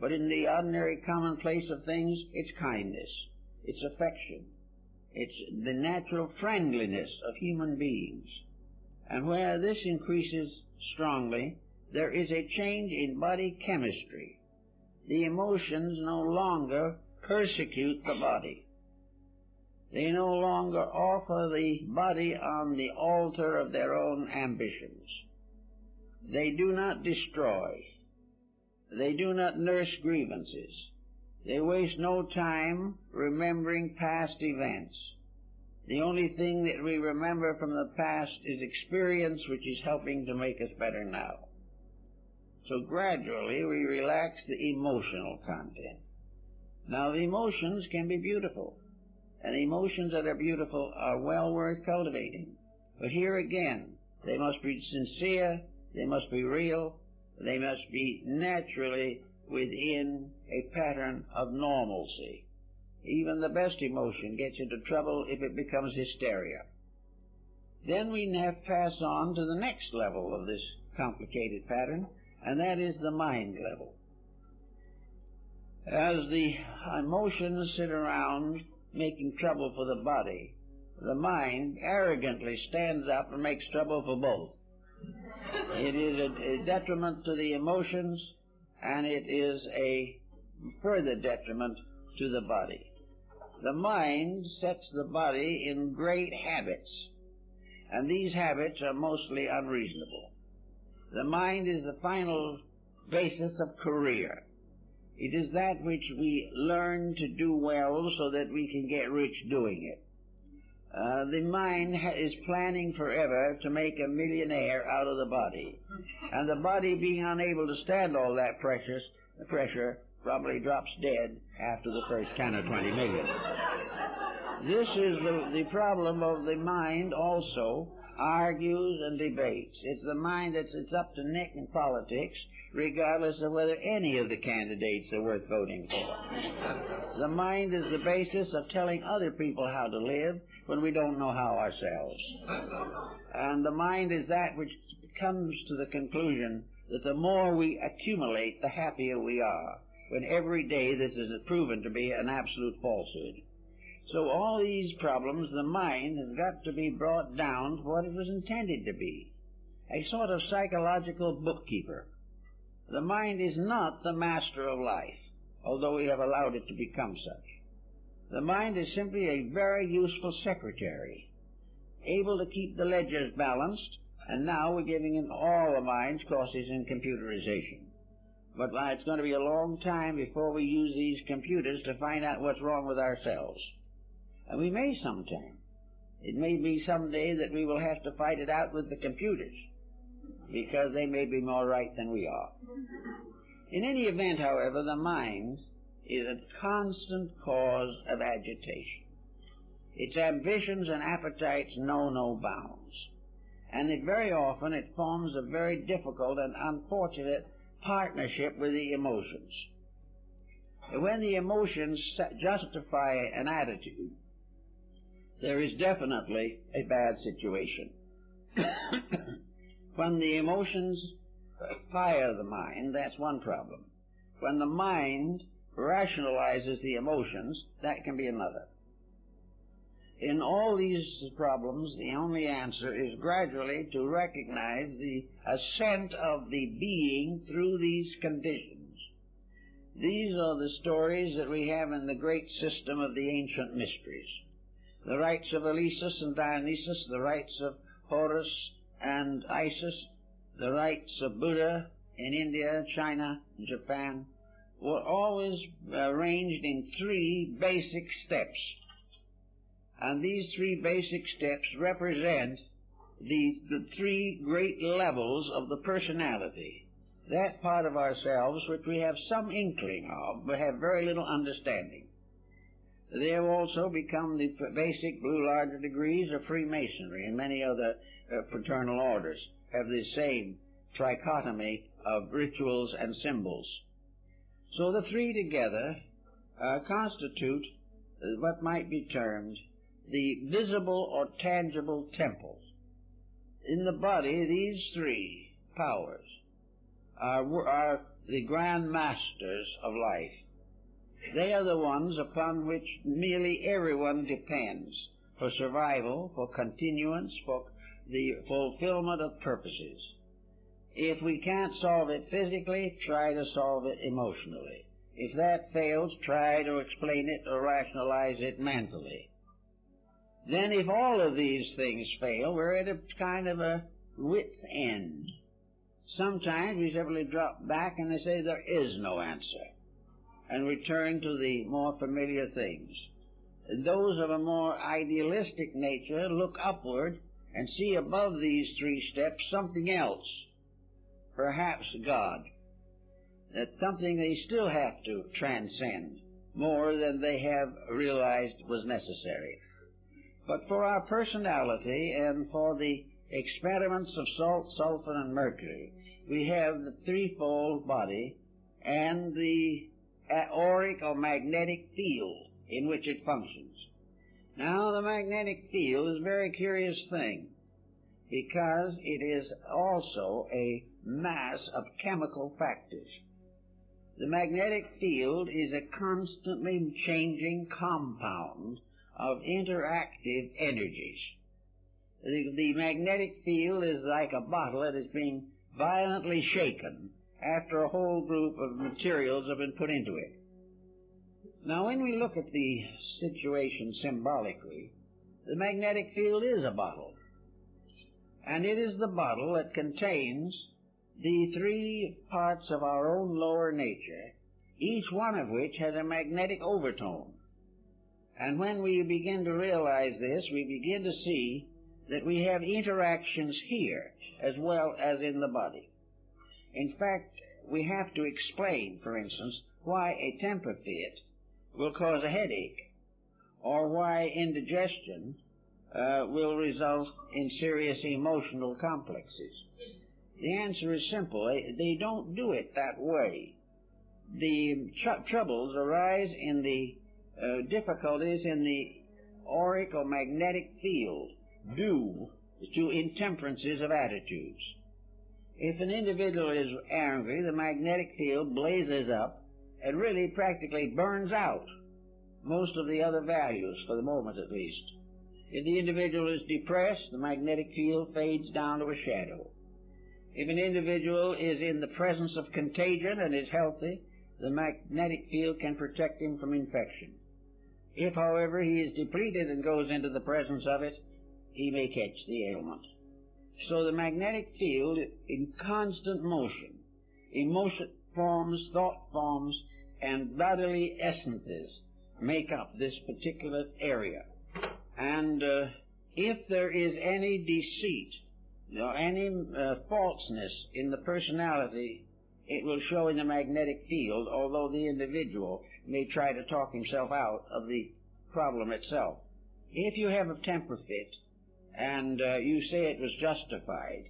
But in the ordinary commonplace of things, it's kindness, it's affection, it's the natural friendliness of human beings. And where this increases strongly, there is a change in body chemistry. The emotions no longer persecute the body. They no longer offer the body on the altar of their own ambitions. They do not destroy. They do not nurse grievances. They waste no time remembering past events. The only thing that we remember from the past is experience which is helping to make us better now. So gradually we relax the emotional content. Now, the emotions can be beautiful, and emotions that are beautiful are well worth cultivating. But here again, they must be sincere, they must be real, they must be naturally within a pattern of normalcy. Even the best emotion gets into trouble if it becomes hysteria. Then we pass on to the next level of this complicated pattern, and that is the mind level. As the emotions sit around making trouble for the body, the mind arrogantly stands up and makes trouble for both. It is a detriment to the emotions, and it is a further detriment to the body. The mind sets the body in great habits, and these habits are mostly unreasonable. The mind is the final basis of career. It is that which we learn to do well so that we can get rich doing it. The mind is planning forever to make a millionaire out of the body. And the body, being unable to stand all that pressure, probably drops dead after the first 10 or 20 million. This is the problem of the mind also, argues and debates. It's the mind that sits up to neck in politics, regardless of whether any of the candidates are worth voting for. The mind is the basis of telling other people how to live when we don't know how ourselves. And the mind is that which comes to the conclusion that the more we accumulate, the happier we are, when every day this is proven to be an absolute falsehood. So all these problems, the mind has got to be brought down to what it was intended to be, a sort of psychological bookkeeper. The mind is not the master of life, although we have allowed it to become such. The mind is simply a very useful secretary, able to keep the ledgers balanced, and now we're giving in all the mind's courses in computerization. But it's going to be a long time before we use these computers to find out what's wrong with ourselves. And we may sometime. It may be someday that we will have to fight it out with the computers, because they may be more right than we are. In any event, however, the mind is a constant cause of agitation. Its ambitions and appetites know no bounds. And it very often, it forms a very difficult and unfortunate partnership with the emotions. When the emotions justify an attitude, there is definitely a bad situation. When the emotions fire the mind, that's one problem. When the mind rationalizes the emotions, that can be another. In all these problems, the only answer is gradually to recognize the ascent of the being through these conditions. These are the stories that we have in the great system of the ancient mysteries. The rites of Elisus and Dionysus, the rites of Horus and Isis, the rites of Buddha in India, China, and Japan, were always arranged in three basic steps. And these three basic steps represent the three great levels of the personality, that part of ourselves which we have some inkling of, but have very little understanding. They have also become the basic blue larger degrees of Freemasonry, and many other fraternal orders have the same trichotomy of rituals and symbols. So the three together constitute what might be termed the visible or tangible temples. In the body, these three powers are the grand masters of life. They are the ones upon which nearly everyone depends for survival, for continuance, for the fulfillment of purposes. If we can't solve it physically, try to solve it emotionally. If that fails, try to explain it or rationalize it mentally. Then if all of these things fail, we're at a kind of a wit's end. Sometimes we simply drop back and they say there is no answer, and return to the more familiar things. Those of a more idealistic nature look upward and see above these three steps something else, perhaps God, that something they still have to transcend more than they have realized was necessary. But for our personality and for the experiments of salt, sulfur, and mercury, we have the threefold body and the auric or magnetic field in which it functions. Now, the magnetic field is a very curious thing because it is also a mass of chemical factors. The magnetic field is a constantly changing compound of interactive energies. The magnetic field is like a bottle that is being violently shaken after a whole group of materials have been put into it. Now, when we look at the situation symbolically, the magnetic field is a bottle, and it is the bottle that contains the three parts of our own lower nature, each one of which has a magnetic overtone. And when we begin to realize this, we begin to see that we have interactions here as well as in the body. In fact, we have to explain, for instance, why a temper fit will cause a headache, or why indigestion will result in serious emotional complexes. The answer is simple. They don't do it that way. The troubles arise in the difficulties in the auric or magnetic field due to intemperances of attitudes. If an individual is angry, the magnetic field blazes up and really practically burns out most of the other values, for the moment at least. If the individual is depressed, the magnetic field fades down to a shadow. If an individual is in the presence of contagion and is healthy, the magnetic field can protect him from infection. If, however, he is depleted and goes into the presence of it, he may catch the ailment. So the magnetic field, in constant motion, emotion forms, thought forms, and bodily essences make up this particular area. And if there is any deceit, or any falseness in the personality, it will show in the magnetic field, although the individual may try to talk himself out of the problem itself. If you have a temper fit, and you say it was justified,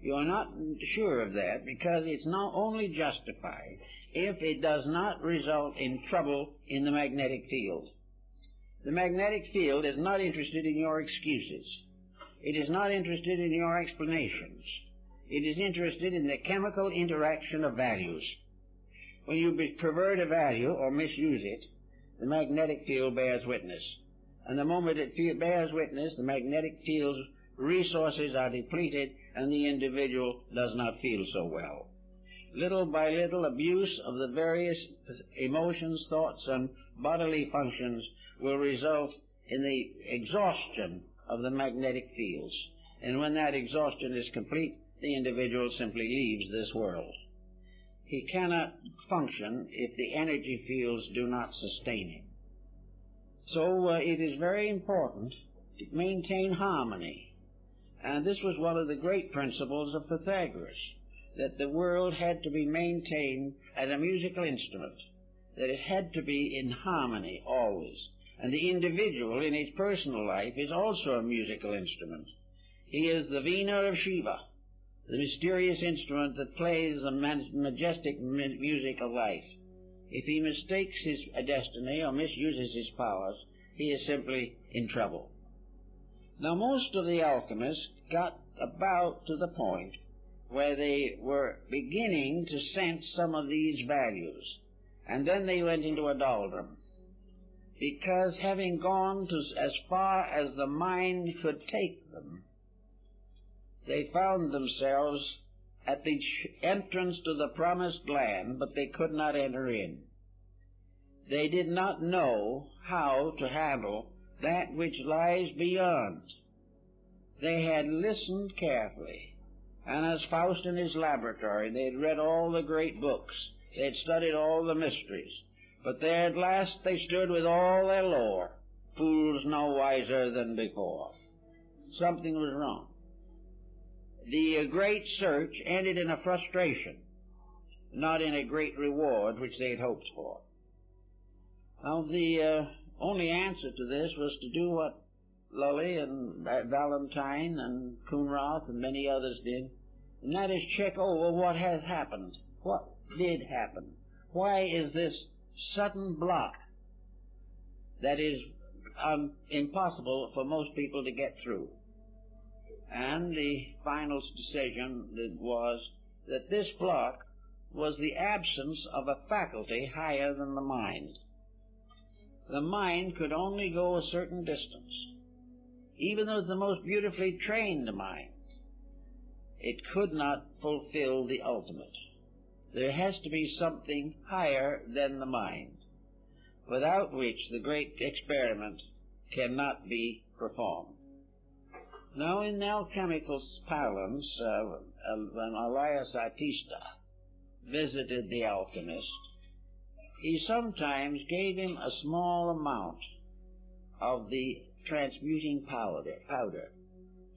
you are not sure of that, because it's not only justified if it does not result in trouble in the magnetic field. The magnetic field is not interested in your excuses. It is not interested in your explanations. It is interested in the chemical interaction of values. When you pervert a value or misuse it, the magnetic field bears witness. And the moment it bears witness, the magnetic field's resources are depleted and the individual does not feel so well. Little by little, abuse of the various emotions, thoughts, and bodily functions will result in the exhaustion of the magnetic fields. And when that exhaustion is complete, the individual simply leaves this world. He cannot function if the energy fields do not sustain him. So it is very important to maintain harmony. And this was one of the great principles of Pythagoras, that the world had to be maintained as a musical instrument, that it had to be in harmony always. And the individual in his personal life is also a musical instrument. He is the veena of Shiva, the mysterious instrument that plays the majestic music of life. If he mistakes his destiny or misuses his powers, he is simply in trouble. Now, most of the alchemists got about to the point where they were beginning to sense some of these values, and then they went into a doldrum. Because having gone to as far as the mind could take them, they found themselves at the entrance to the promised land, but they could not enter in. They did not know how to handle that which lies beyond. They had listened carefully, and as Faust in his laboratory, they had read all the great books, they had studied all the mysteries. But there at last they stood with all their lore, fools no wiser than before. Something was wrong. The great search ended in a frustration, not in a great reward which they had hoped for. Now, the only answer to this was to do what Lully and Valentine and Kunrath and many others did, and that is check over what has happened, what did happen. Why is this sudden block that is impossible for most people to get through? And the final decision was that this block was the absence of a faculty higher than the mind. The mind could only go a certain distance, even though the most beautifully trained mind. It could not fulfill the ultimate. There has to be something higher than the mind, without which the great experiment cannot be performed. Now, in alchemical parlance, when Elias Artista visited the alchemist, he sometimes gave him a small amount of the transmuting powder.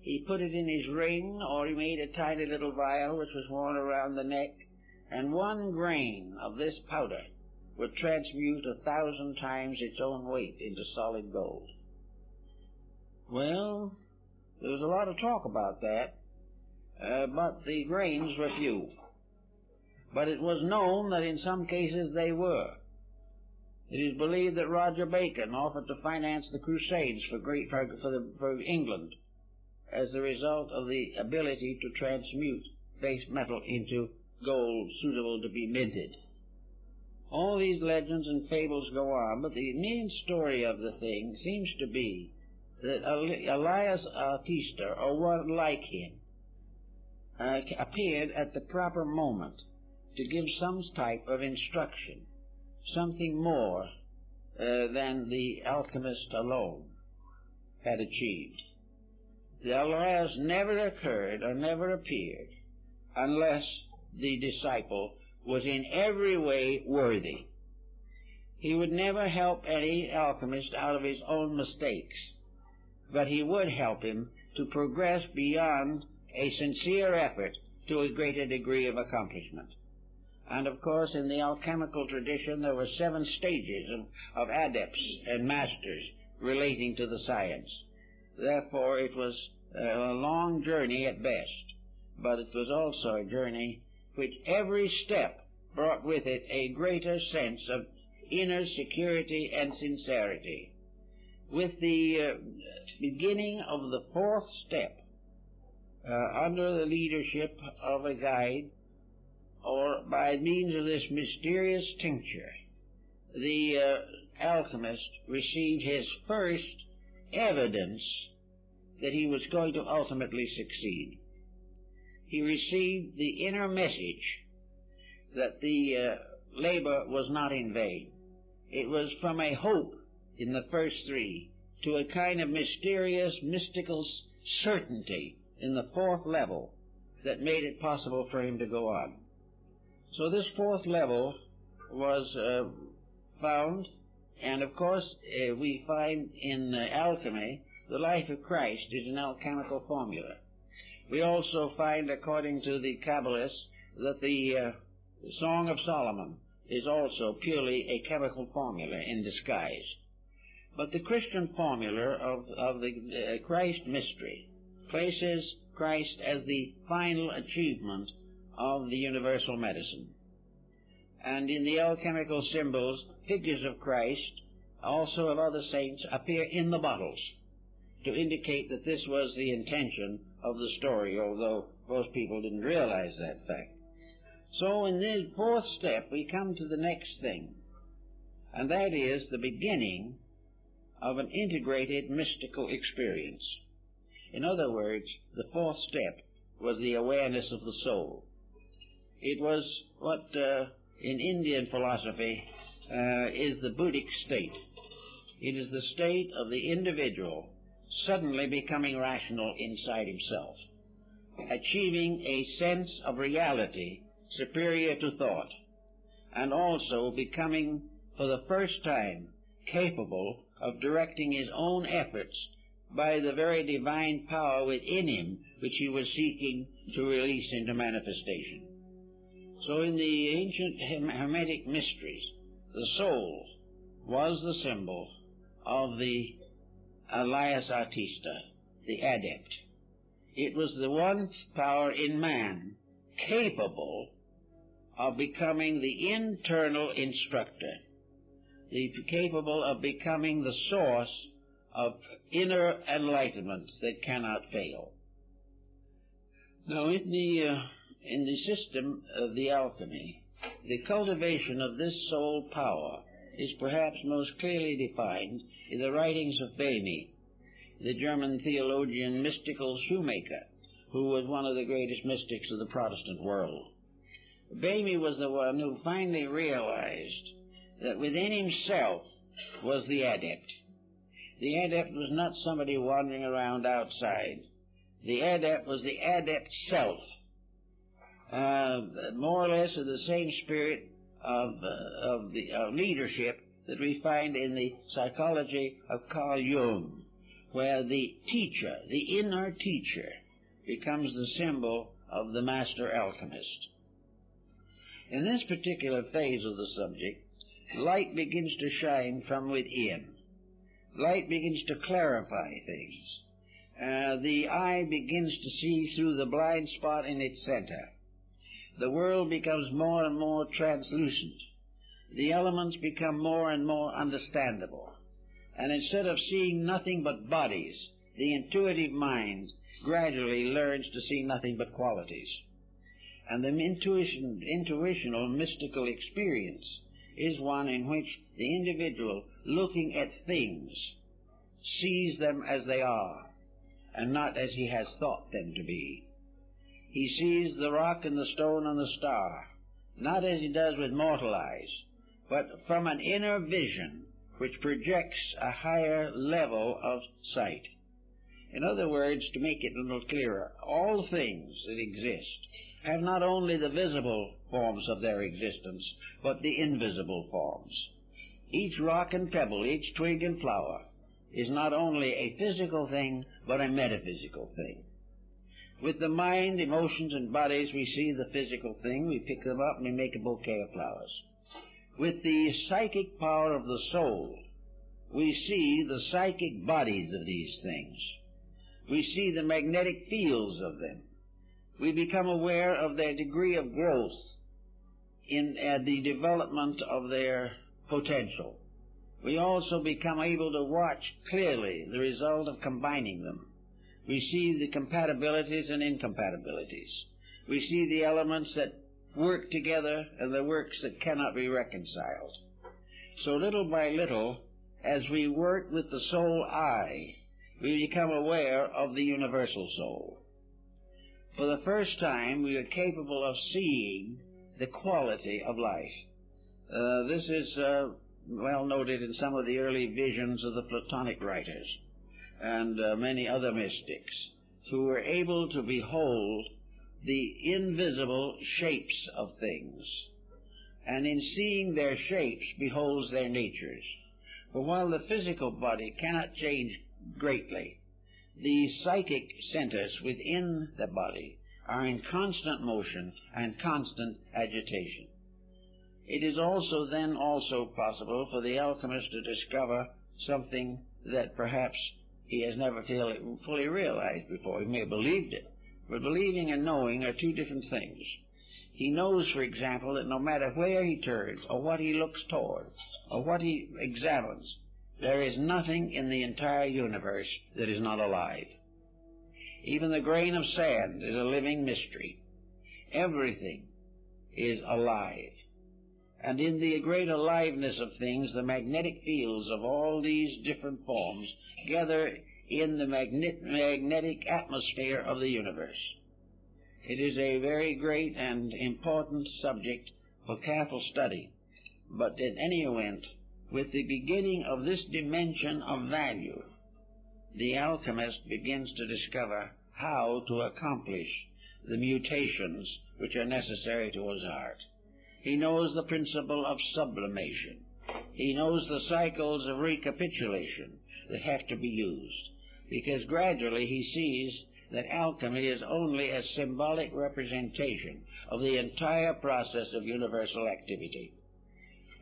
He put it in his ring, or he made a tiny little vial which was worn around the neck, and 1 grain of this powder would transmute 1,000 times its own weight into solid gold. Well, there was a lot of talk about that, but the grains were few. But it was known that in some cases they were. It is believed that Roger Bacon offered to finance the Crusades for England as the result of the ability to transmute base metal into gold suitable to be minted. All these legends and fables go on, but the main story of the thing seems to be that Elias Artista, or one like him, appeared at the proper moment to give some type of instruction, something more than the alchemist alone had achieved. The Elias never occurred or never appeared unless the disciple was in every way worthy. He would never help any alchemist out of his own mistakes, but he would help him to progress beyond a sincere effort to a greater degree of accomplishment. And of course, in the alchemical tradition, there were 7 stages of adepts and masters relating to the science. Therefore, it was a long journey at best, but it was also a journey which every step brought with it a greater sense of inner security and sincerity. With the beginning of the 4th step, under the leadership of a guide, or by means of this mysterious tincture, the alchemist received his first evidence that he was going to ultimately succeed. He received the inner message that the labor was not in vain. It was from a hope in the first 3 to a kind of mysterious, mystical certainty in the 4th level that made it possible for him to go on. So this 4th level was found, and of course we find in alchemy the life of Christ is an alchemical formula. We also find, according to the Kabbalists, that the Song of Solomon is also purely a chemical formula in disguise. But the Christian formula of the Christ mystery places Christ as the final achievement of the universal medicine. And in the alchemical symbols, figures of Christ, also of other saints, appear in the bottles to indicate that this was the intention of the story, although most people didn't realize that fact. So in this 4th step, we come to the next thing, and that is the beginning of an integrated mystical experience. In other words, the 4th step was the awareness of the soul. It was what, in Indian philosophy, is the Buddhic state. It is the state of the individual suddenly becoming rational inside himself, achieving a sense of reality superior to thought, and also becoming, for the first time, capable of directing his own efforts by the very divine power within him, which he was seeking to release into manifestation. So in the ancient Hermetic mysteries, the soul was the symbol of the Elias Artista, the adept. It was the one power in man capable of becoming the internal instructor, capable of becoming the source of inner enlightenment that cannot fail. Now, in the in the system of the alchemy. The cultivation of this soul power is perhaps most clearly defined in the writings of Boehme, the German theologian mystical shoemaker, who was one of the greatest mystics of the Protestant world. Boehme was the one who finally realized that within himself was the adept. The adept was not somebody wandering around outside. The adept was the adept self, more or less of the same spirit of leadership that we find in the psychology of Carl Jung, where the teacher, the inner teacher, becomes the symbol of the master alchemist. In this particular phase of the subject, light begins to shine from within. Light begins to clarify things. The eye begins to see through the blind spot in its center. The world becomes more and more translucent. The elements become more and more understandable. And instead of seeing nothing but bodies, the intuitive mind gradually learns to see nothing but qualities. And the intuitional mystical experience is one in which the individual, looking at things, sees them as they are, and not as he has thought them to be. He sees the rock and the stone and the star, not as he does with mortal eyes, but from an inner vision which projects a higher level of sight. In other words, to make it a little clearer, all things that exist have not only the visible forms of their existence, but the invisible forms. Each rock and pebble, each twig and flower, is not only a physical thing, but a metaphysical thing. With the mind, emotions, and bodies, we see the physical thing, we pick them up, and we make a bouquet of flowers. With the psychic power of the soul, we see the psychic bodies of these things. We see the magnetic fields of them. We become aware of their degree of growth in the development of their potential. We also become able to watch clearly the result of combining them. We see the compatibilities and incompatibilities. We see the elements that work together and the works that cannot be reconciled. So little by little, as we work with the soul eye, we become aware of the universal soul. For the first time, we are capable of seeing the quality of life. This is well noted in some of the early visions of the Platonic writers and many other mystics, who were able to behold the invisible shapes of things, and in seeing their shapes beholds their natures. For while the physical body cannot change greatly, the psychic centers within the body are in constant motion and constant agitation. It is also then possible for the alchemist to discover something that perhaps he has never fully realized before. He may have believed it, but believing and knowing are two different things. He knows, for example, that no matter where he turns, or what he looks toward, or what he examines, there is nothing in the entire universe that is not alive. Even the grain of sand is a living mystery. Everything is alive. And in the great aliveness of things, the magnetic fields of all these different forms gather in the magnetic atmosphere of the universe. It is a very great and important subject for careful study, but in any event, with the beginning of this dimension of value, the alchemist begins to discover how to accomplish the mutations which are necessary to his art. He knows the principle of sublimation. He knows the cycles of recapitulation that have to be used, because gradually he sees that alchemy is only a symbolic representation of the entire process of universal activity.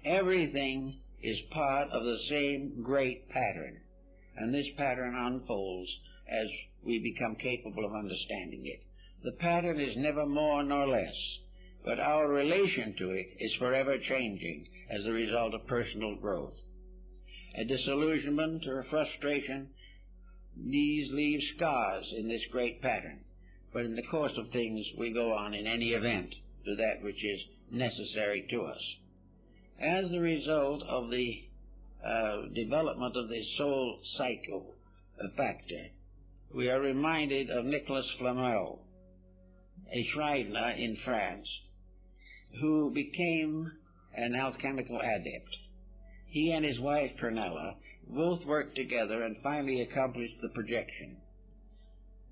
Everything is part of the same great pattern, and this pattern unfolds as we become capable of understanding it. The pattern is never more nor less, but our relation to it is forever changing as a result of personal growth. A disillusionment or a frustration, these leave scars in this great pattern, but in the course of things we go on in any event to that which is necessary to us. As the result of the development of the soul psycho factor, we are reminded of Nicolas Flamel, a Shriner in France, who became an alchemical adept. He and his wife, Cornella, both worked together and finally accomplished the projection.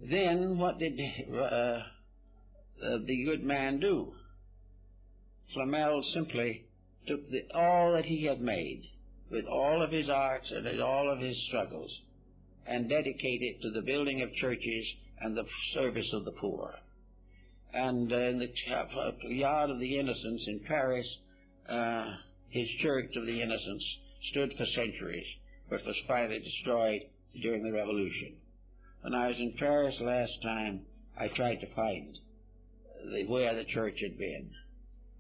Then what did the good man do? Flamel simply took all that he had made, with all of his arts and all of his struggles, and dedicated it to the building of churches and the service of the poor. And in the Yard of the Innocents in Paris, his Church of the Innocents stood for centuries, but was finally destroyed during the Revolution. When I was in Paris last time, I tried to find where the church had been.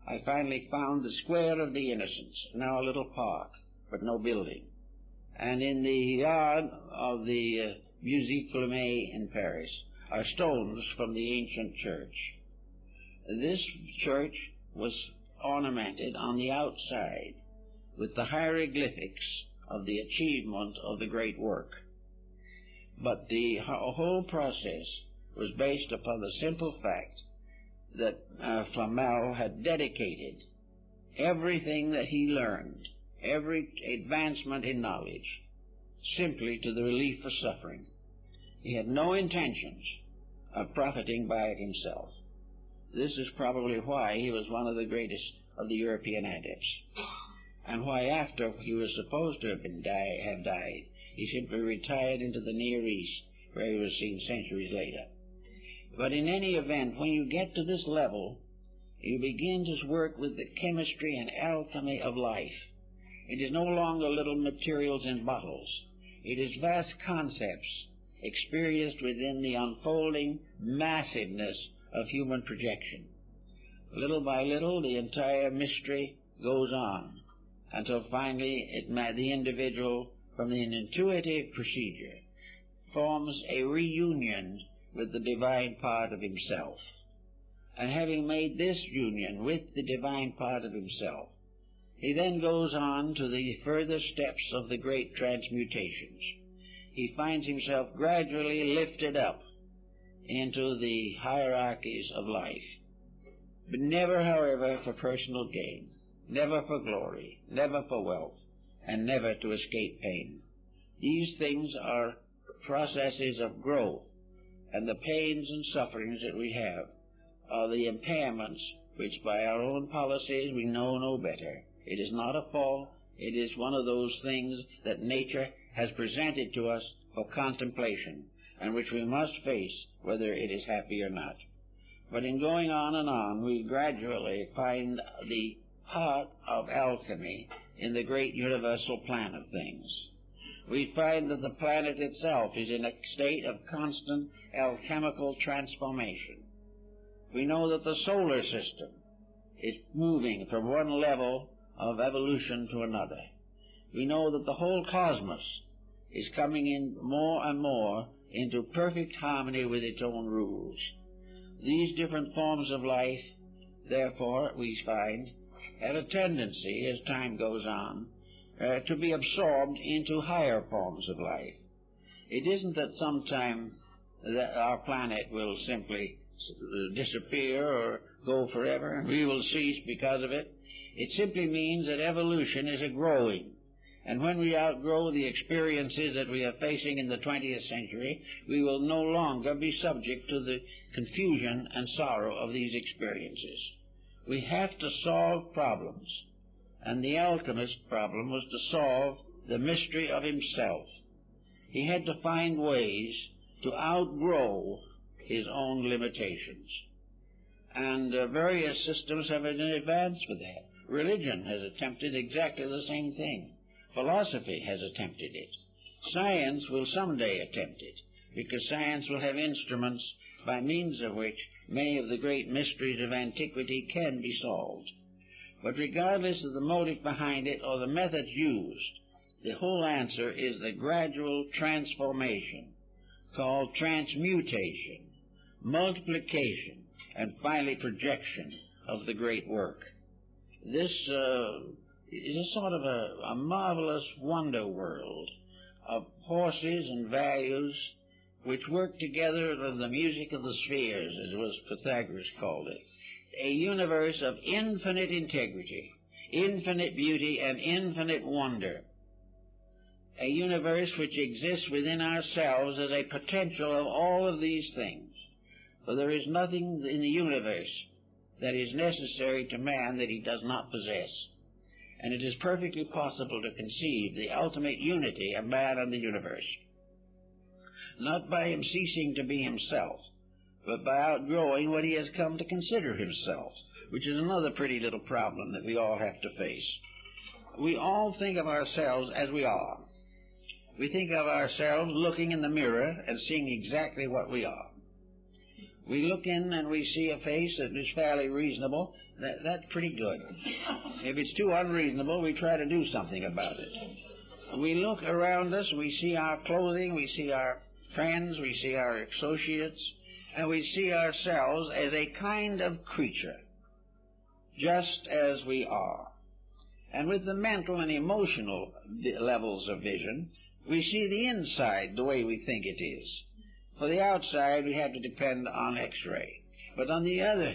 I finally found the Square of the Innocents, now a little park, but no building. And in the yard of the Musée Cluny in Paris are stones from the ancient church. This church was ornamented on the outside with the hieroglyphics of the achievement of the great work. But the whole process was based upon the simple fact that Flamel had dedicated everything that he learned, every advancement in knowledge, simply to the relief of suffering. He had no intentions of profiting by it himself. This is probably why he was one of the greatest of the European adepts, and why after he was supposed to have died, he simply retired into the Near East, where he was seen centuries later. But in any event, when you get to this level, you begin his work with the chemistry and alchemy of life. It is no longer little materials in bottles. It is vast concepts experienced within the unfolding massiveness of human projection. Little by little, the entire mystery goes on, until finally the individual, from an intuitive procedure, forms a reunion with the divine part of himself. And having made this union with the divine part of himself, he then goes on to the further steps of the great transmutations. He finds himself gradually lifted up into the hierarchies of life, but never, however, for personal gain, never for glory, never for wealth, and never to escape pain. These things are processes of growth, and the pains and sufferings that we have are the impairments which by our own policies we know no better. It is not a fault. It is one of those things that nature has presented to us for contemplation, and which we must face whether it is happy or not. But in going on and on, we gradually find the heart of alchemy in the great universal plan of things. We find that the planet itself is in a state of constant alchemical transformation. We know that the solar system is moving from one level of evolution to another. We know that the whole cosmos is coming in more and more into perfect harmony with its own rules. These different forms of life, therefore, we find, have a tendency, as time goes on, to be absorbed into higher forms of life. It isn't that sometime that our planet will simply disappear or go forever, and we will cease because of it. It simply means that evolution is a growing. And when we outgrow the experiences that we are facing in the 20th century, we will no longer be subject to the confusion and sorrow of these experiences. We have to solve problems, and the alchemist's problem was to solve the mystery of himself. He had to find ways to outgrow his own limitations. And various systems have been advanced for that. Religion has attempted exactly the same thing. Philosophy has attempted it. Science will someday attempt it, because science will have instruments by means of which many of the great mysteries of antiquity can be solved. But regardless of the motive behind it or the methods used, the whole answer is the gradual transformation, called transmutation, multiplication, and finally projection of the great work. This is a sort of a marvelous wonder world of forces and values which work together in the music of the spheres, as was Pythagoras called it. A universe of infinite integrity, infinite beauty, and infinite wonder. A universe which exists within ourselves as a potential of all of these things. For there is nothing in the universe that is necessary to man that he does not possess. And it is perfectly possible to conceive the ultimate unity of man and the universe, not by him ceasing to be himself, but by outgrowing what he has come to consider himself, which is another pretty little problem that we all have to face. We all think of ourselves as we are. We think of ourselves looking in the mirror and seeing exactly what we are. We look in and we see a face that is fairly reasonable. That's pretty good. If it's too unreasonable, we try to do something about it. We look around us, we see our clothing, we see our friends, we see our associates, and we see ourselves as a kind of creature, just as we are. And with the mental and emotional levels of vision, we see the inside the way we think it is. For the outside, we have to depend on X-ray. But on the other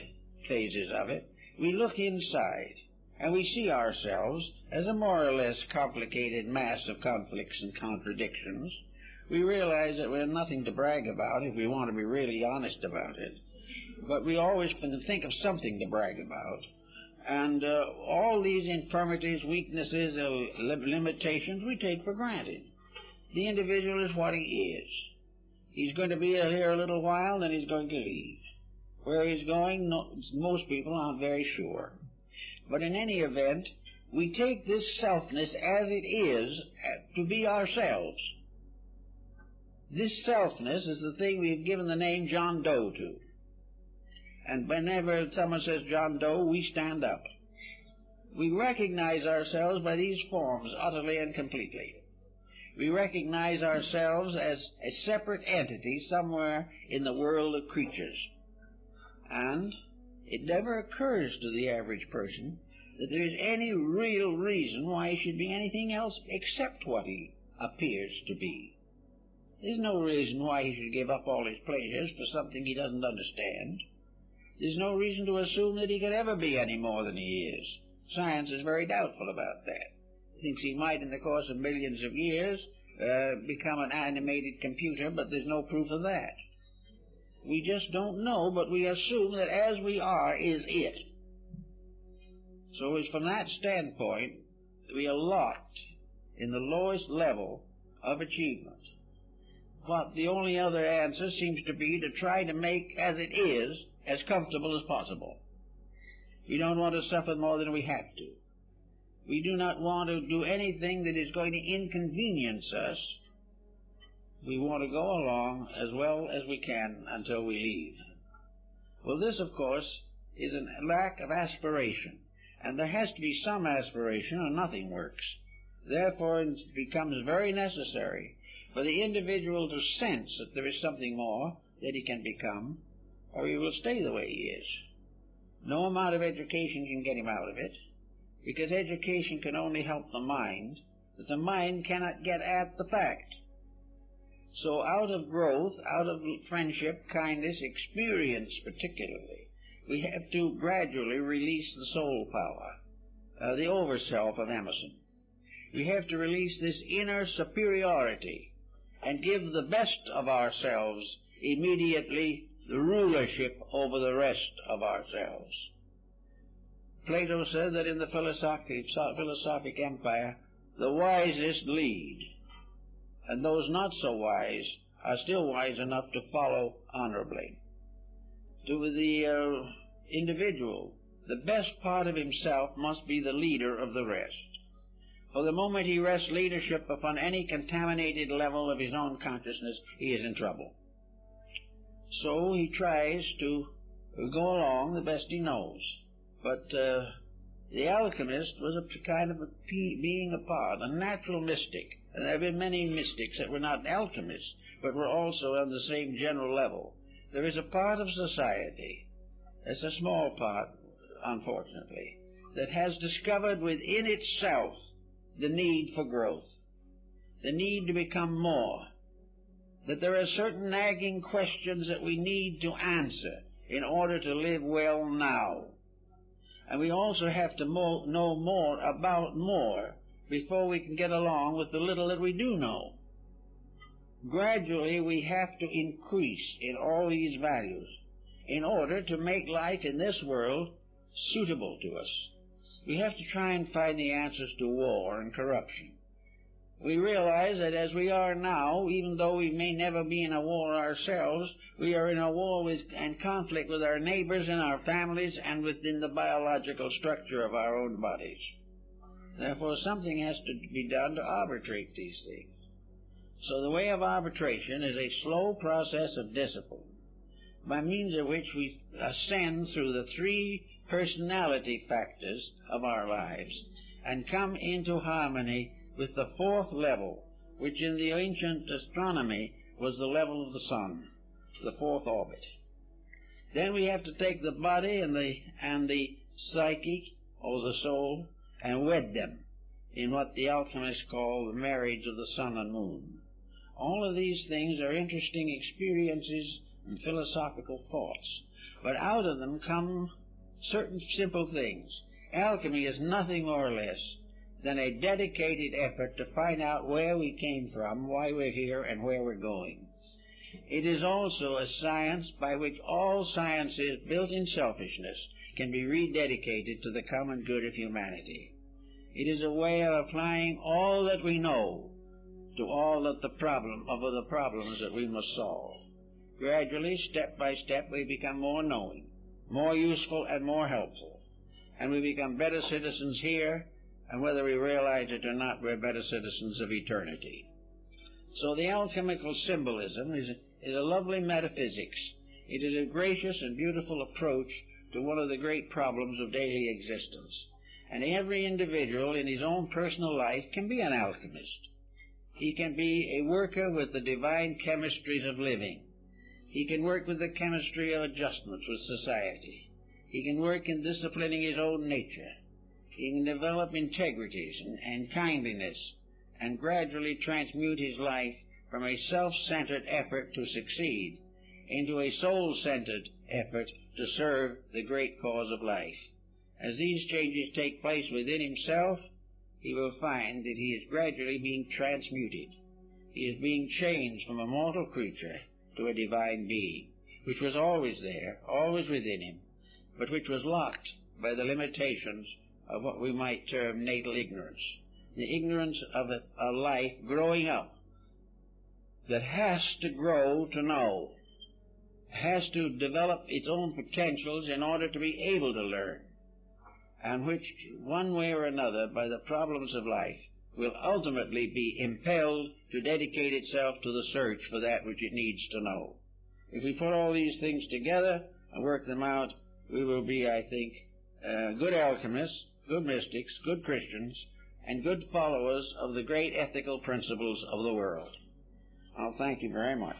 phases of it, we look inside, and we see ourselves as a more or less complicated mass of conflicts and contradictions. We realize that we're nothing to brag about if we want to be really honest about it. But we always can think of something to brag about. And all these infirmities, weaknesses, limitations we take for granted. The individual is what he is. He's going to be here a little while, then he's going to leave. Where he's going, most people aren't very sure. But in any event, we take this selfness as it is to be ourselves. This selfness is the thing we've given the name John Doe to. And whenever someone says John Doe, we stand up. We recognize ourselves by these forms utterly and completely. We recognize ourselves as a separate entity somewhere in the world of creatures. And it never occurs to the average person that there is any real reason why he should be anything else except what he appears to be. There's no reason why he should give up all his pleasures for something he doesn't understand. There's no reason to assume that he could ever be any more than he is. Science is very doubtful about that. Thinks he might, in the course of millions of years, become an animated computer, but there's no proof of that. We just don't know, but we assume that as we are is it. So it's from that standpoint that we are locked in the lowest level of achievement. But the only other answer seems to be to try to make as it is as comfortable as possible. We don't want to suffer more than we have to. We do not want to do anything that is going to inconvenience us. We want to go along as well as we can until we leave. Well, this, of course, is a lack of aspiration. And there has to be some aspiration or nothing works. Therefore, it becomes very necessary for the individual to sense that there is something more that he can become, or he will stay the way he is. No amount of education can get him out of it, because education can only help the mind, but the mind cannot get at the fact. So out of growth, out of friendship, kindness, experience particularly, we have to gradually release the soul power, the over-self of Emerson. We have to release this inner superiority and give the best of ourselves immediately the rulership over the rest of ourselves. Plato said that in the philosophic empire, the wisest lead, and those not so wise are still wise enough to follow honorably. To the individual, the best part of himself must be the leader of the rest. For the moment he rests leadership upon any contaminated level of his own consciousness, he is in trouble. So he tries to go along the best he knows. But the alchemist was a kind of a being apart, a natural mystic. And there have been many mystics that were not alchemists, but were also on the same general level. There is a part of society, it's a small part, unfortunately, that has discovered within itself the need for growth, the need to become more, that there are certain nagging questions that we need to answer in order to live well now. And we also have to know more about more before we can get along with the little that we do know. Gradually, we have to increase in all these values in order to make life in this world suitable to us. We have to try and find the answers to war and corruption. We realize that as we are now, even though we may never be in a war ourselves, we are in a war with and conflict with our neighbors and our families and within the biological structure of our own bodies. Therefore, something has to be done to arbitrate these things. So the way of arbitration is a slow process of discipline, by means of which we ascend through the three personality factors of our lives and come into harmony with the fourth level, which in the ancient astronomy was the level of the sun, the fourth orbit. Then we have to take the body and the psyche, or the soul, and wed them in what the alchemists call the marriage of the sun and moon. All of these things are interesting experiences and philosophical thoughts, but out of them come certain simple things. Alchemy is nothing more or less than a dedicated effort to find out where we came from, why we're here, and where we're going. It is also a science by which all sciences built in selfishness can be rededicated to the common good of humanity. It is a way of applying all that we know to all of the problems that we must solve. Gradually, step by step, we become more knowing, more useful, and more helpful. And we become better citizens here, and whether we realize it or not, we're better citizens of eternity. So the alchemical symbolism is a lovely metaphysics. It is a gracious and beautiful approach to one of the great problems of daily existence. And every individual in his own personal life can be an alchemist. He can be a worker with the divine chemistries of living. He can work with the chemistry of adjustments with society. He can work in disciplining his own nature. He can develop integrities and kindliness, and gradually transmute his life from a self-centered effort to succeed into a soul-centered effort to serve the great cause of life. As these changes take place within himself, he will find that he is gradually being transmuted. He is being changed from a mortal creature to a divine being, which was always there, always within him, but which was locked by the limitations of what we might term natal ignorance, the ignorance of a life growing up that has to grow to know, has to develop its own potentials in order to be able to learn, and which, one way or another, by the problems of life, will ultimately be impelled to dedicate itself to the search for that which it needs to know. If we put all these things together and work them out, we will be, I think, good alchemists, good mystics, good Christians, and good followers of the great ethical principles of the world. I'll thank you very much.